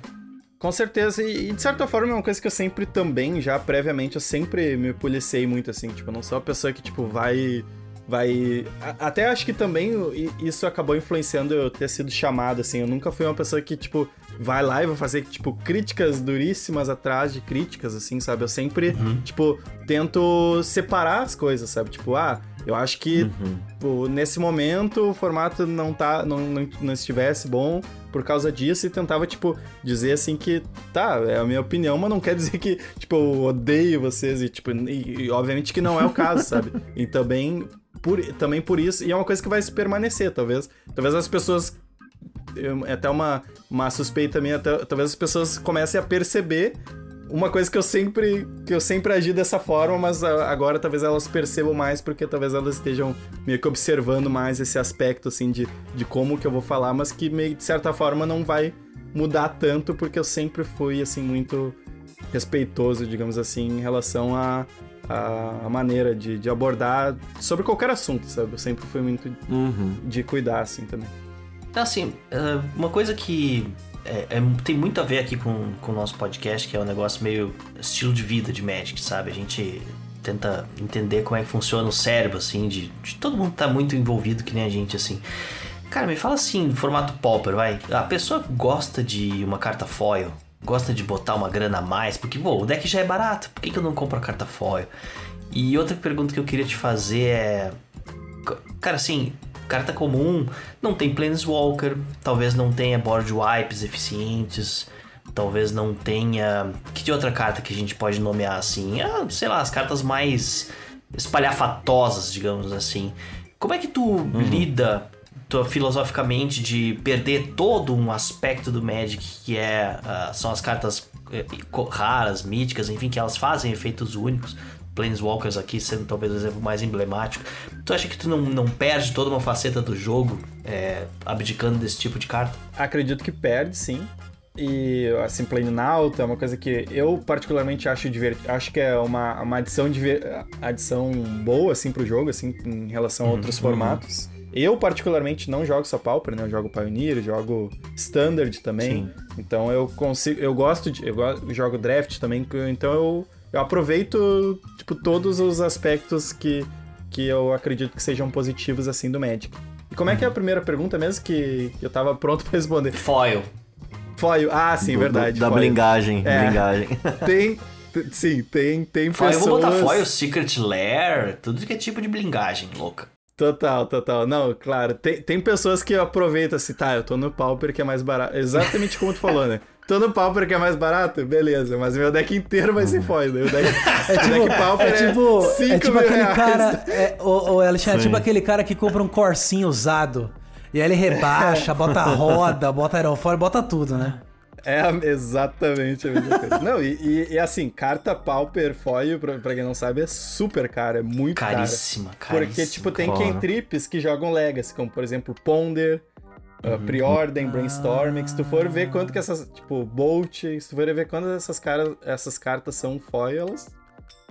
Com certeza, e, e de certa forma é uma coisa que eu sempre também, já previamente, eu sempre me policei muito, assim, tipo, eu não sou uma pessoa que, tipo, vai... vai... A, até acho que também isso acabou influenciando eu ter sido chamado, assim, eu nunca fui uma pessoa que, tipo, vai lá e vai fazer, tipo, críticas duríssimas atrás de críticas, assim, sabe? Eu sempre, uhum. tipo, tento separar as coisas, sabe? Tipo, ah, eu acho que, uhum. tipo, nesse momento o formato não tá, não, não, não estivesse bom... por causa disso, e tentava, tipo, dizer assim que, tá, é a minha opinião, mas não quer dizer que, tipo, eu odeio vocês, e, tipo, e, e obviamente que não é o caso, sabe? E também por, também por isso, e é uma coisa que vai permanecer, talvez. Talvez as pessoas, eu, até uma, uma suspeita minha, até, talvez as pessoas comecem a perceber uma coisa que eu sempre, que eu sempre agi dessa forma, mas agora talvez elas percebam mais, porque talvez elas estejam meio que observando mais esse aspecto, assim, de, de como que eu vou falar, mas que meio, de certa forma, não vai mudar tanto, porque eu sempre fui, assim, muito respeitoso, digamos assim, em relação à a, a maneira de, de abordar sobre qualquer assunto, sabe? Eu sempre fui muito uhum. de cuidar, assim, também. Assim, uma coisa que... É, é, tem muito a ver aqui com, com o nosso podcast, que é um negócio meio estilo de vida de Magic, sabe? A gente tenta entender como é que funciona o cérebro, assim, de, de todo mundo tá muito envolvido que nem a gente, assim. Cara, me fala assim, formato pauper, vai. A pessoa gosta de uma carta foil, gosta de botar uma grana a mais, porque, pô, o deck já é barato, por que, que eu não compro a carta foil? E outra pergunta que eu queria te fazer é... Cara, assim... Carta comum, não tem Planeswalker, talvez não tenha board wipes eficientes, talvez não tenha... Que de outra carta que a gente pode nomear assim? Ah, sei lá, as cartas mais espalhafatosas, digamos assim. Como é que tu uhum. lida tu, filosoficamente de perder todo um aspecto do Magic que é, uh, são as cartas raras, míticas, enfim, que elas fazem efeitos únicos? Planeswalkers aqui sendo talvez o exemplo mais emblemático. Tu acha que tu não, não perde toda uma faceta do jogo é, abdicando desse tipo de carta? Acredito que perde, sim. E assim, Planinauta é uma coisa que eu particularmente acho divertido. Acho que é uma, uma adição, diver... adição boa assim, pro jogo, assim, em relação a uhum, outros uhum. formatos. Eu particularmente não jogo só Pauper, né? Eu jogo Pioneer, jogo Standard também. Sim. Então eu consigo. Eu gosto de. Eu jogo draft também, então eu. Eu aproveito, tipo, todos os aspectos que, que eu acredito que sejam positivos, assim, do Magic. E como é que é a primeira pergunta mesmo que eu tava pronto pra responder? Foil. Foil. Ah, sim, do, verdade. Da foil. blingagem. É. blingagem. Tem... Sim, tem, tem foil, pessoas... Eu vou botar foil, secret lair, tudo que é tipo de blingagem, louca. Total, total. Não, claro. Tem, tem pessoas que aproveitam assim, tá, eu tô no Pauper que é mais barato. Exatamente como tu falou, né? Tô no Pauper que é mais barato? Beleza, mas meu deck inteiro vai ser foil, né? O deck, é tipo, deck Pauper é tipo, é tipo aquele reais. cara... É, o, o Alexandre, é tipo aquele cara que compra um corsinho usado e aí ele rebaixa, bota roda, bota aerofólio, bota tudo, né? É exatamente a mesma coisa. Não, e, e, e assim, carta Pauper Foil, pra, pra quem não sabe, é super cara, é muito cara. Caríssima, cara. Porque, tipo, tem game trips que jogam Legacy, como, por exemplo, Ponder... Uh, Preordem, Brainstorming, ah. se tu for ver quanto que essas, tipo, Bolt, se tu for ver quantas essas, caras, essas cartas são foil, elas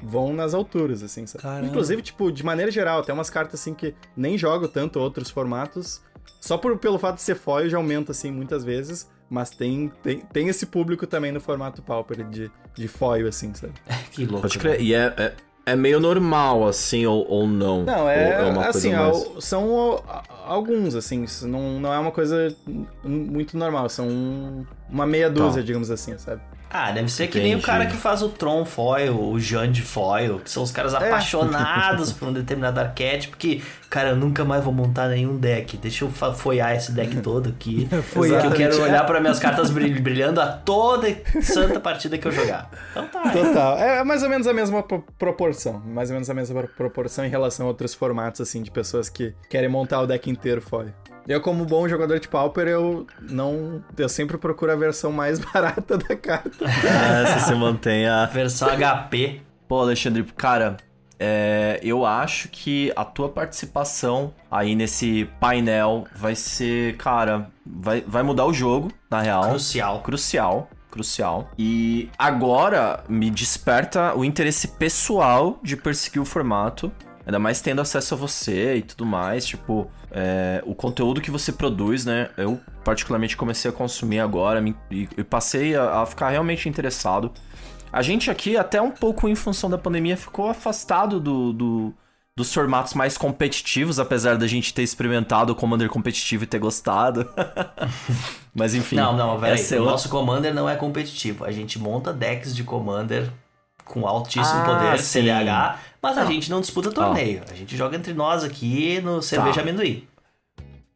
vão nas alturas, assim, sabe? Caramba. Inclusive, tipo, de maneira geral, tem umas cartas, assim, que nem jogo tanto outros formatos, só por, pelo fato de ser foil já aumenta, assim, muitas vezes, mas tem, tem, tem esse público também no formato Pauper de, de foil, assim, sabe? Que louco. Pode crer, e é... é... É meio normal, assim, ou, ou não? Não, é, ou é uma assim, coisa mais... são alguns, assim, isso não, não é uma coisa muito normal, são uma meia dúzia, tá. digamos assim, sabe? Ah, deve ser que Entendi. nem o cara que faz o Tron Foil, o Jund Foil, que são os caras é. apaixonados por um determinado arquétipo, que, cara, eu nunca mais vou montar nenhum deck, deixa eu foiar esse deck todo aqui, Foiar, que eu quero olhar para minhas cartas brilhando a toda santa partida que eu jogar. Então tá. Total, é mais ou menos a mesma proporção, mais ou menos a mesma proporção em relação a outros formatos, assim, de pessoas que querem montar o deck inteiro Foil. Eu, como bom jogador de Pauper, eu não... Eu sempre procuro a versão mais barata da carta. É, se você mantém a... Versão H P. Pô, Alexandre, cara, é, eu acho que a tua participação aí nesse painel vai ser, cara... Vai, vai mudar o jogo, na real. Crucial. Crucial. Crucial. E agora me desperta o interesse pessoal de perseguir o formato. Ainda mais tendo acesso a você e tudo mais, tipo, é, o conteúdo que você produz, né? Eu particularmente comecei a consumir agora me, e, e passei a, a ficar realmente interessado. A gente aqui, até um pouco em função da pandemia, ficou afastado do, do, dos formatos mais competitivos, apesar da gente ter experimentado o Commander competitivo e ter gostado. Mas enfim... Não, não, velho, o outra... nosso Commander não é competitivo. A gente monta decks de Commander com altíssimo ah, poder, sim. C D H, mas não. A gente não disputa torneio. Ah. A gente joga entre nós aqui no Cerveja tá. Amendoim.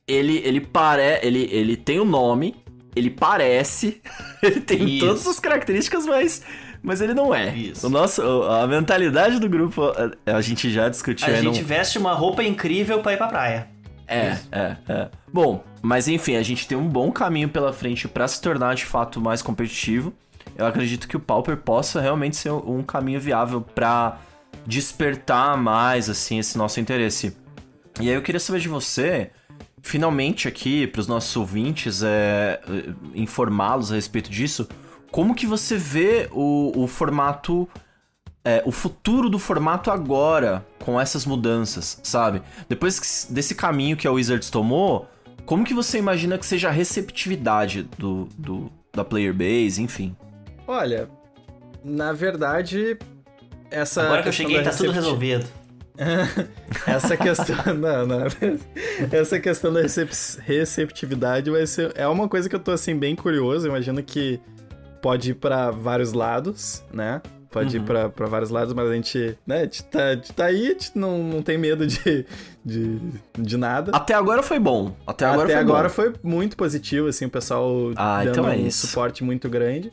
Ele, ele, pare... ele, ele tem o nome, ele parece, ele tem Isso. todas as características, mas... Mas ele não é. Isso. O nosso, a mentalidade do grupo, a gente já discutiu. A gente não... veste uma roupa incrível pra ir pra praia. É, Isso. é, é. Bom, mas enfim, a gente tem um bom caminho pela frente pra se tornar de fato mais competitivo. Eu acredito que o Pauper possa realmente ser um caminho viável pra despertar mais, assim, esse nosso interesse. E aí eu queria saber de você, finalmente aqui, pros nossos ouvintes, é, informá-los a respeito disso... Como que você vê o, o formato, é, o futuro do formato agora com essas mudanças, sabe? Depois que, desse caminho que a Wizards tomou, como que você imagina que seja a receptividade do, do, da player base, enfim? Olha, na verdade, essa... Agora que eu cheguei, tá tudo resolvido. Essa questão... não, não. Essa questão da receptividade vai ser... É uma coisa que eu tô, assim, bem curioso. Eu imagino que pode ir pra vários lados, né? Pode uhum. ir pra, pra vários lados, mas a gente, né? A gente tá, a gente tá aí, a gente não, não tem medo de, de, de nada. Até agora foi bom. Até agora, Até foi, agora bom. foi muito positivo, assim, o pessoal ah, dando então é um isso. suporte muito grande.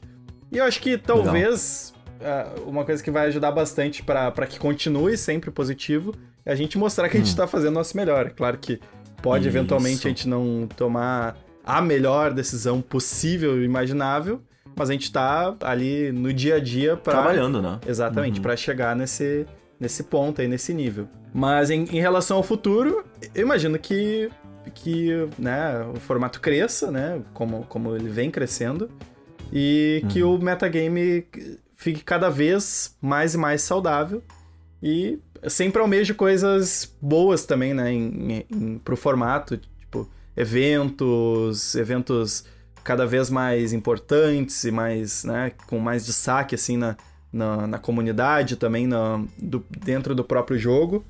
E eu acho que talvez uh, uma coisa que vai ajudar bastante pra, pra que continue sempre positivo é a gente mostrar que hum. a gente tá fazendo o nosso melhor. Claro que pode, isso. eventualmente, a gente não tomar a melhor decisão possível e imaginável, mas a gente tá ali no dia a dia pra... Trabalhando, né? Exatamente, uhum. pra chegar nesse, nesse ponto aí, nesse nível. Mas em, em relação ao futuro, eu imagino que, que né, o formato cresça, né? Como, como ele vem crescendo. E uhum. que o metagame fique cada vez mais e mais saudável. E sempre almejo coisas boas também, né? Em, em, pro formato, tipo, eventos, eventos... cada vez mais importantes e mais, né, com mais destaque, assim, na, na, na comunidade também, na, do, dentro do próprio jogo,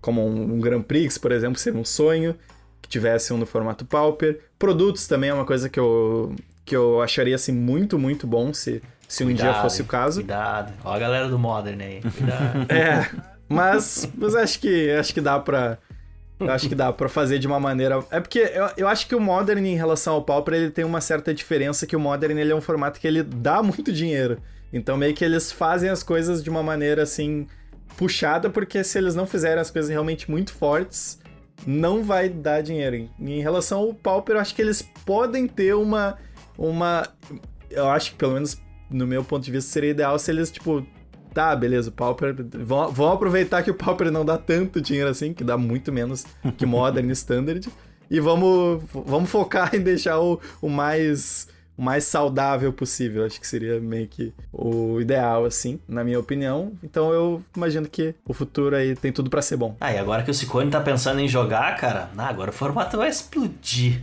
como um, um Grand Prix, por exemplo, seria um sonho que tivesse um no formato Pauper. Produtos também é uma coisa que eu, que eu acharia, assim, muito, muito bom se, se cuidado, um dia fosse o caso. Cuidado, ó a galera do Modern aí, cuidado. É, mas, mas acho que, acho que dá pra... Eu acho que dá pra fazer de uma maneira... É porque eu, eu acho que o Modern, em relação ao Pauper, ele tem uma certa diferença, que o Modern, ele é um formato que ele dá muito dinheiro. Então, meio que eles fazem as coisas de uma maneira, assim, puxada, porque se eles não fizerem as coisas realmente muito fortes, não vai dar dinheiro. Em relação ao Pauper, eu acho que eles podem ter uma... uma... Eu acho que, pelo menos, no meu ponto de vista, seria ideal se eles, tipo... Tá, beleza, o Pauper... Vão, vão aproveitar que o Pauper não dá tanto dinheiro assim, que dá muito menos que Modern e Standard. E vamos, vamos focar em deixar o, o, mais, o mais saudável possível. Acho que seria meio que o ideal, assim, na minha opinião. Então eu imagino que o futuro aí tem tudo pra ser bom. Ah, e agora que o Ciccone tá pensando em jogar, cara... Ah, agora o formato vai explodir.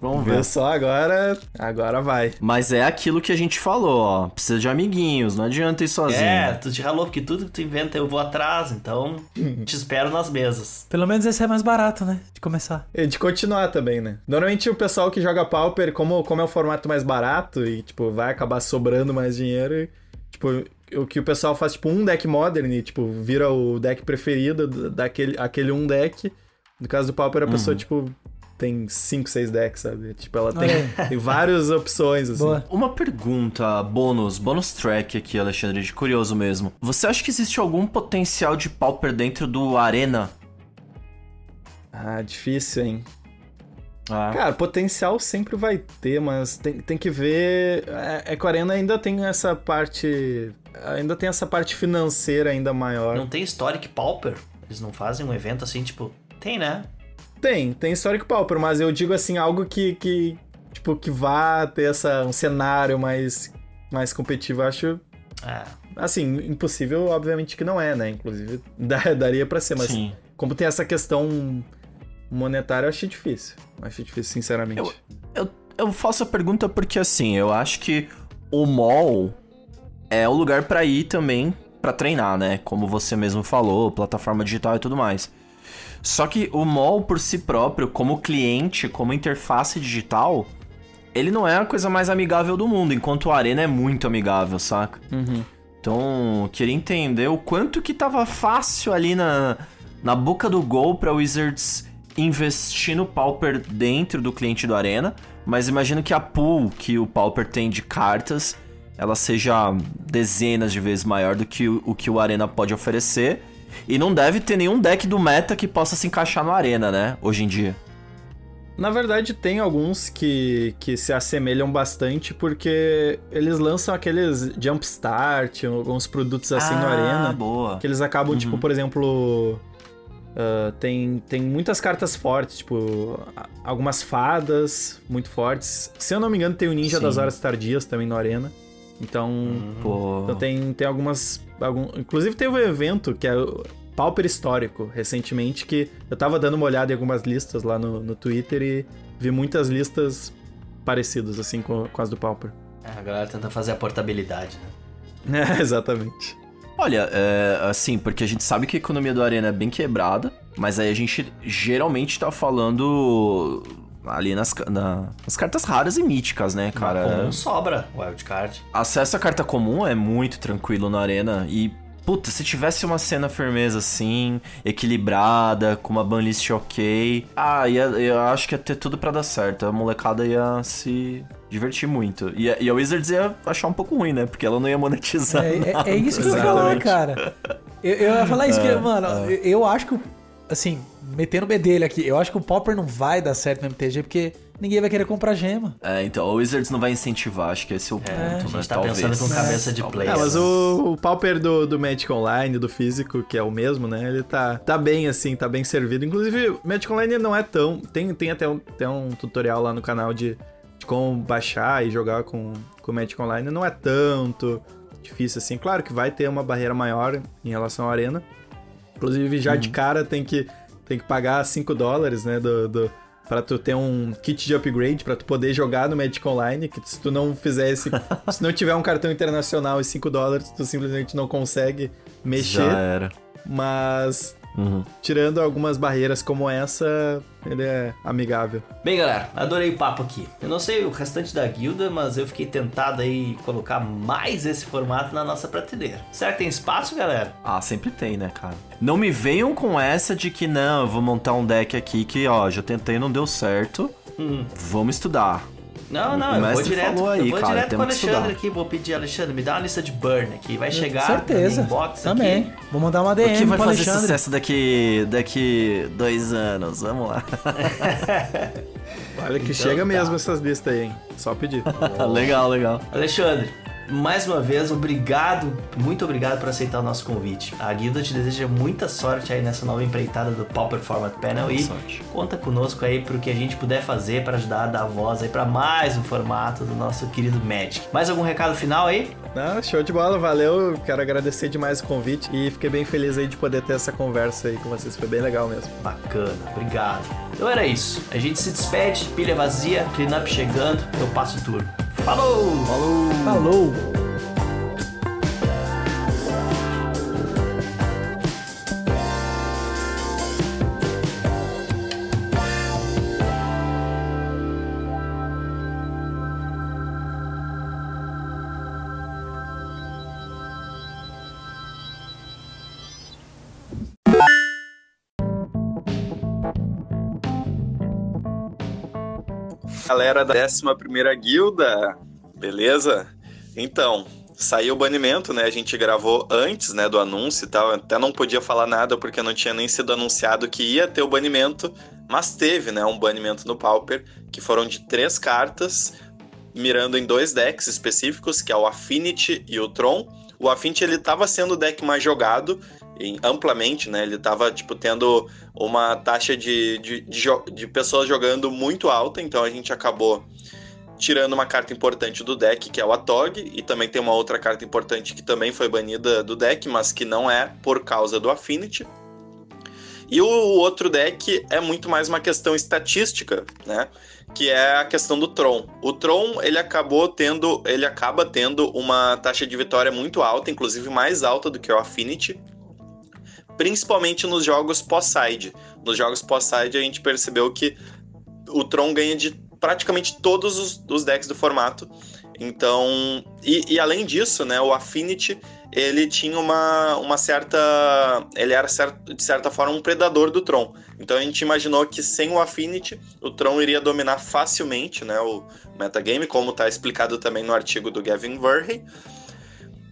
Vamos ver. Vê só, agora, agora vai. Mas é aquilo que a gente falou, ó. Precisa de amiguinhos, não adianta ir sozinho. É, tu te ralou, porque tudo que tu inventa eu vou atrás, então te espero nas mesas. Pelo menos esse é mais barato, né? De começar. E de continuar também, né? Normalmente o pessoal que joga Pauper, como, como é o formato mais barato e, tipo, vai acabar sobrando mais dinheiro, e, tipo... O que o pessoal faz, tipo, um deck Modern e, tipo, vira o deck preferido daquele aquele um deck. No caso do Pauper, a uhum. pessoa, tipo... Tem cinco, seis decks, sabe? Tipo, ela tem, tem várias opções, assim. Boa. Uma pergunta bônus, bônus track aqui, Alexandre, de curioso mesmo. Você acha que existe algum potencial de Pauper dentro do Arena? Ah, difícil, hein? Ah. Cara, potencial sempre vai ter, mas tem, tem que ver... É, é que o Arena ainda tem essa parte... Ainda tem essa parte financeira ainda maior. Não tem Historic Pauper? Eles não fazem um evento assim, tipo... Tem, né? Tem, tem Historic Pauper, mas eu digo assim, algo que, que tipo, que vá ter essa, um cenário mais, mais competitivo, eu acho Ah, assim, impossível, obviamente que não é, né? Inclusive, daria pra ser, mas sim, como tem essa questão monetária, eu achei difícil. Eu achei difícil, sinceramente. Eu, eu, eu faço a pergunta porque, assim, eu acho que o mall é o lugar pra ir também pra treinar, né? Como você mesmo falou, plataforma digital e tudo mais. Só que o mall por si próprio, como cliente, como interface digital, ele não é a coisa mais amigável do mundo, enquanto a Arena é muito amigável, saca? Uhum. Então, queria entender o quanto que tava fácil ali na, na boca do gol pra Wizards investir no Pauper dentro do cliente do Arena, mas imagino que a pool que o Pauper tem de cartas, ela seja dezenas de vezes maior do que o, o que o Arena pode oferecer, e não deve ter nenhum deck do meta que possa se encaixar no Arena, né, hoje em dia. Na verdade, tem alguns que, que se assemelham bastante, porque eles lançam aqueles Jumpstart, alguns produtos assim ah, na Arena. Boa. Que eles acabam, uhum. tipo, por exemplo, uh, tem, tem muitas cartas fortes, tipo, algumas fadas muito fortes. Se eu não me engano, tem o Ninja Sim. das Horas Tardias também na Arena. Então, hum, então tem, tem algumas... Algum, inclusive, teve um evento que é... Pauper histórico, recentemente, que eu tava dando uma olhada em algumas listas lá no, no Twitter e vi muitas listas parecidas, assim, com, com as do Pauper. É, a galera tenta fazer a portabilidade, né? É, exatamente. Olha, é, assim, porque a gente sabe que a economia do Arena é bem quebrada, mas aí a gente geralmente tá falando ali nas, na, nas cartas raras e míticas, né, cara? Não, comum sobra, wildcard. Acesso à carta comum é muito tranquilo na Arena e... Puta, se tivesse uma cena firmeza assim, equilibrada, com uma banlist ok... Ah, ia, eu acho que ia ter tudo pra dar certo. A molecada ia se divertir muito. E a, e a Wizards ia achar um pouco ruim, né? Porque ela não ia monetizar É, nada. é, é isso que eu ia falar, cara. Eu, eu ia falar isso, é, que, mano, é. eu acho que... Assim, metendo o bedelho aqui, eu acho que o Pauper não vai dar certo no M T G, porque... Ninguém vai querer comprar gema. É, então, o Wizards não vai incentivar, acho que esse é o ponto, é, a gente né? tá Talvez. pensando com cabeça de player. É, mas o, o Pauper do, do Magic Online, do físico, que é o mesmo, né? Ele tá, tá bem, assim, tá bem servido. Inclusive, o Magic Online não é tão... Tem, tem até um, tem um tutorial lá no canal de, de como baixar e jogar com o Magic Online. Não é tanto difícil, assim. Claro que vai ter uma barreira maior em relação à Arena. Inclusive, já hum. de cara, tem que, tem que pagar cinco dólares, né, do... do pra tu ter um kit de upgrade, pra tu poder jogar no Magic Online, que se tu não fizer esse... se não tiver um cartão internacional e cinco dólares, tu simplesmente não consegue mexer. Já era. Mas, uhum. tirando algumas barreiras como essa, ele é amigável. Bem, galera, adorei o papo aqui. Eu não sei o restante da guilda, mas eu fiquei tentado aí colocar mais esse formato na nossa prateleira. Será que tem espaço, galera? Ah, sempre tem, né, cara? Não me venham com essa de que, não, eu vou montar um deck aqui que, ó, já tentei, não deu certo. Hum. Vamos estudar. Não, não, eu vou direto, aí, eu vou cara, direto com o Alexandre aqui, vou pedir, Alexandre, me dá uma lista de burn aqui, vai chegar certeza. no inbox também. Aqui. Vou mandar uma D M pro Alexandre. O que vai fazer sucesso daqui, daqui dois anos, vamos lá. Olha que então, chega tá. mesmo essas listas aí, hein, só pedir. Legal, legal. Alexandre, mais uma vez, obrigado, muito obrigado por aceitar o nosso convite. A Guilda te deseja muita sorte aí nessa nova empreitada do Pauper Format Panel Boa e sorte. conta conosco aí pro que a gente puder fazer para ajudar a dar voz aí para mais um formato do nosso querido Magic. Mais algum recado final aí? Ah, show de bola, valeu, quero agradecer demais o convite e fiquei bem feliz aí de poder ter essa conversa aí com vocês, foi bem legal mesmo. Bacana, obrigado. Então era isso, a gente se despede, pilha vazia, clean up chegando, eu passo o turno. Falou! Falou! Falou! Galera da décima primeira Guilda, beleza? Então, saiu o banimento, né? A gente gravou antes, né, do anúncio e tal. Eu até não podia falar nada porque não tinha nem sido anunciado que ia ter o banimento, mas teve, né, um banimento no Pauper, que foram de três cartas, mirando em dois decks específicos, que é o Affinity e o Tron. O Affinity, ele tava sendo o deck mais jogado, amplamente, né? Ele tava, tipo, tendo uma taxa de, de, de, de pessoas jogando muito alta, então a gente acabou tirando uma carta importante do deck, que é o Atog, e também tem uma outra carta importante que também foi banida do deck, mas que não é por causa do Affinity. E o outro deck é muito mais uma questão estatística, né? Que é a questão do Tron. O Tron, ele acabou tendo, ele acaba tendo uma taxa de vitória muito alta, inclusive mais alta do que o Affinity, principalmente nos jogos pós-side. Nos jogos pós-side a gente percebeu que o Tron ganha de praticamente todos os, os decks do formato. Então, e, e além disso, né, o Affinity, ele tinha uma, uma certa... Ele era, certo, de certa forma, um predador do Tron. Então a gente imaginou que sem o Affinity, o Tron iria dominar facilmente, né, o metagame, como está explicado também no artigo do Gavin Verhey.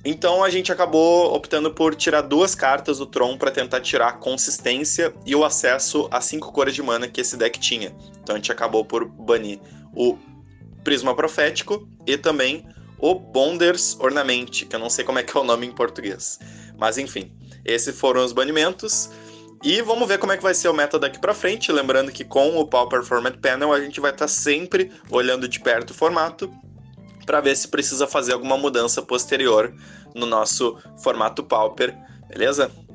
Então a gente acabou optando por tirar duas cartas do Tron para tentar tirar a consistência e o acesso a cinco cores de mana que esse deck tinha. Então a gente acabou por banir o Prisma Profético e também o Bonder's Ornament, que eu não sei como é que é o nome em português. Mas enfim, esses foram os banimentos. E vamos ver como é que vai ser o meta daqui pra frente. Lembrando que com o Pauper Format Panel a gente vai estar sempre olhando de perto o formato para ver se precisa fazer alguma mudança posterior no nosso formato Pauper, beleza?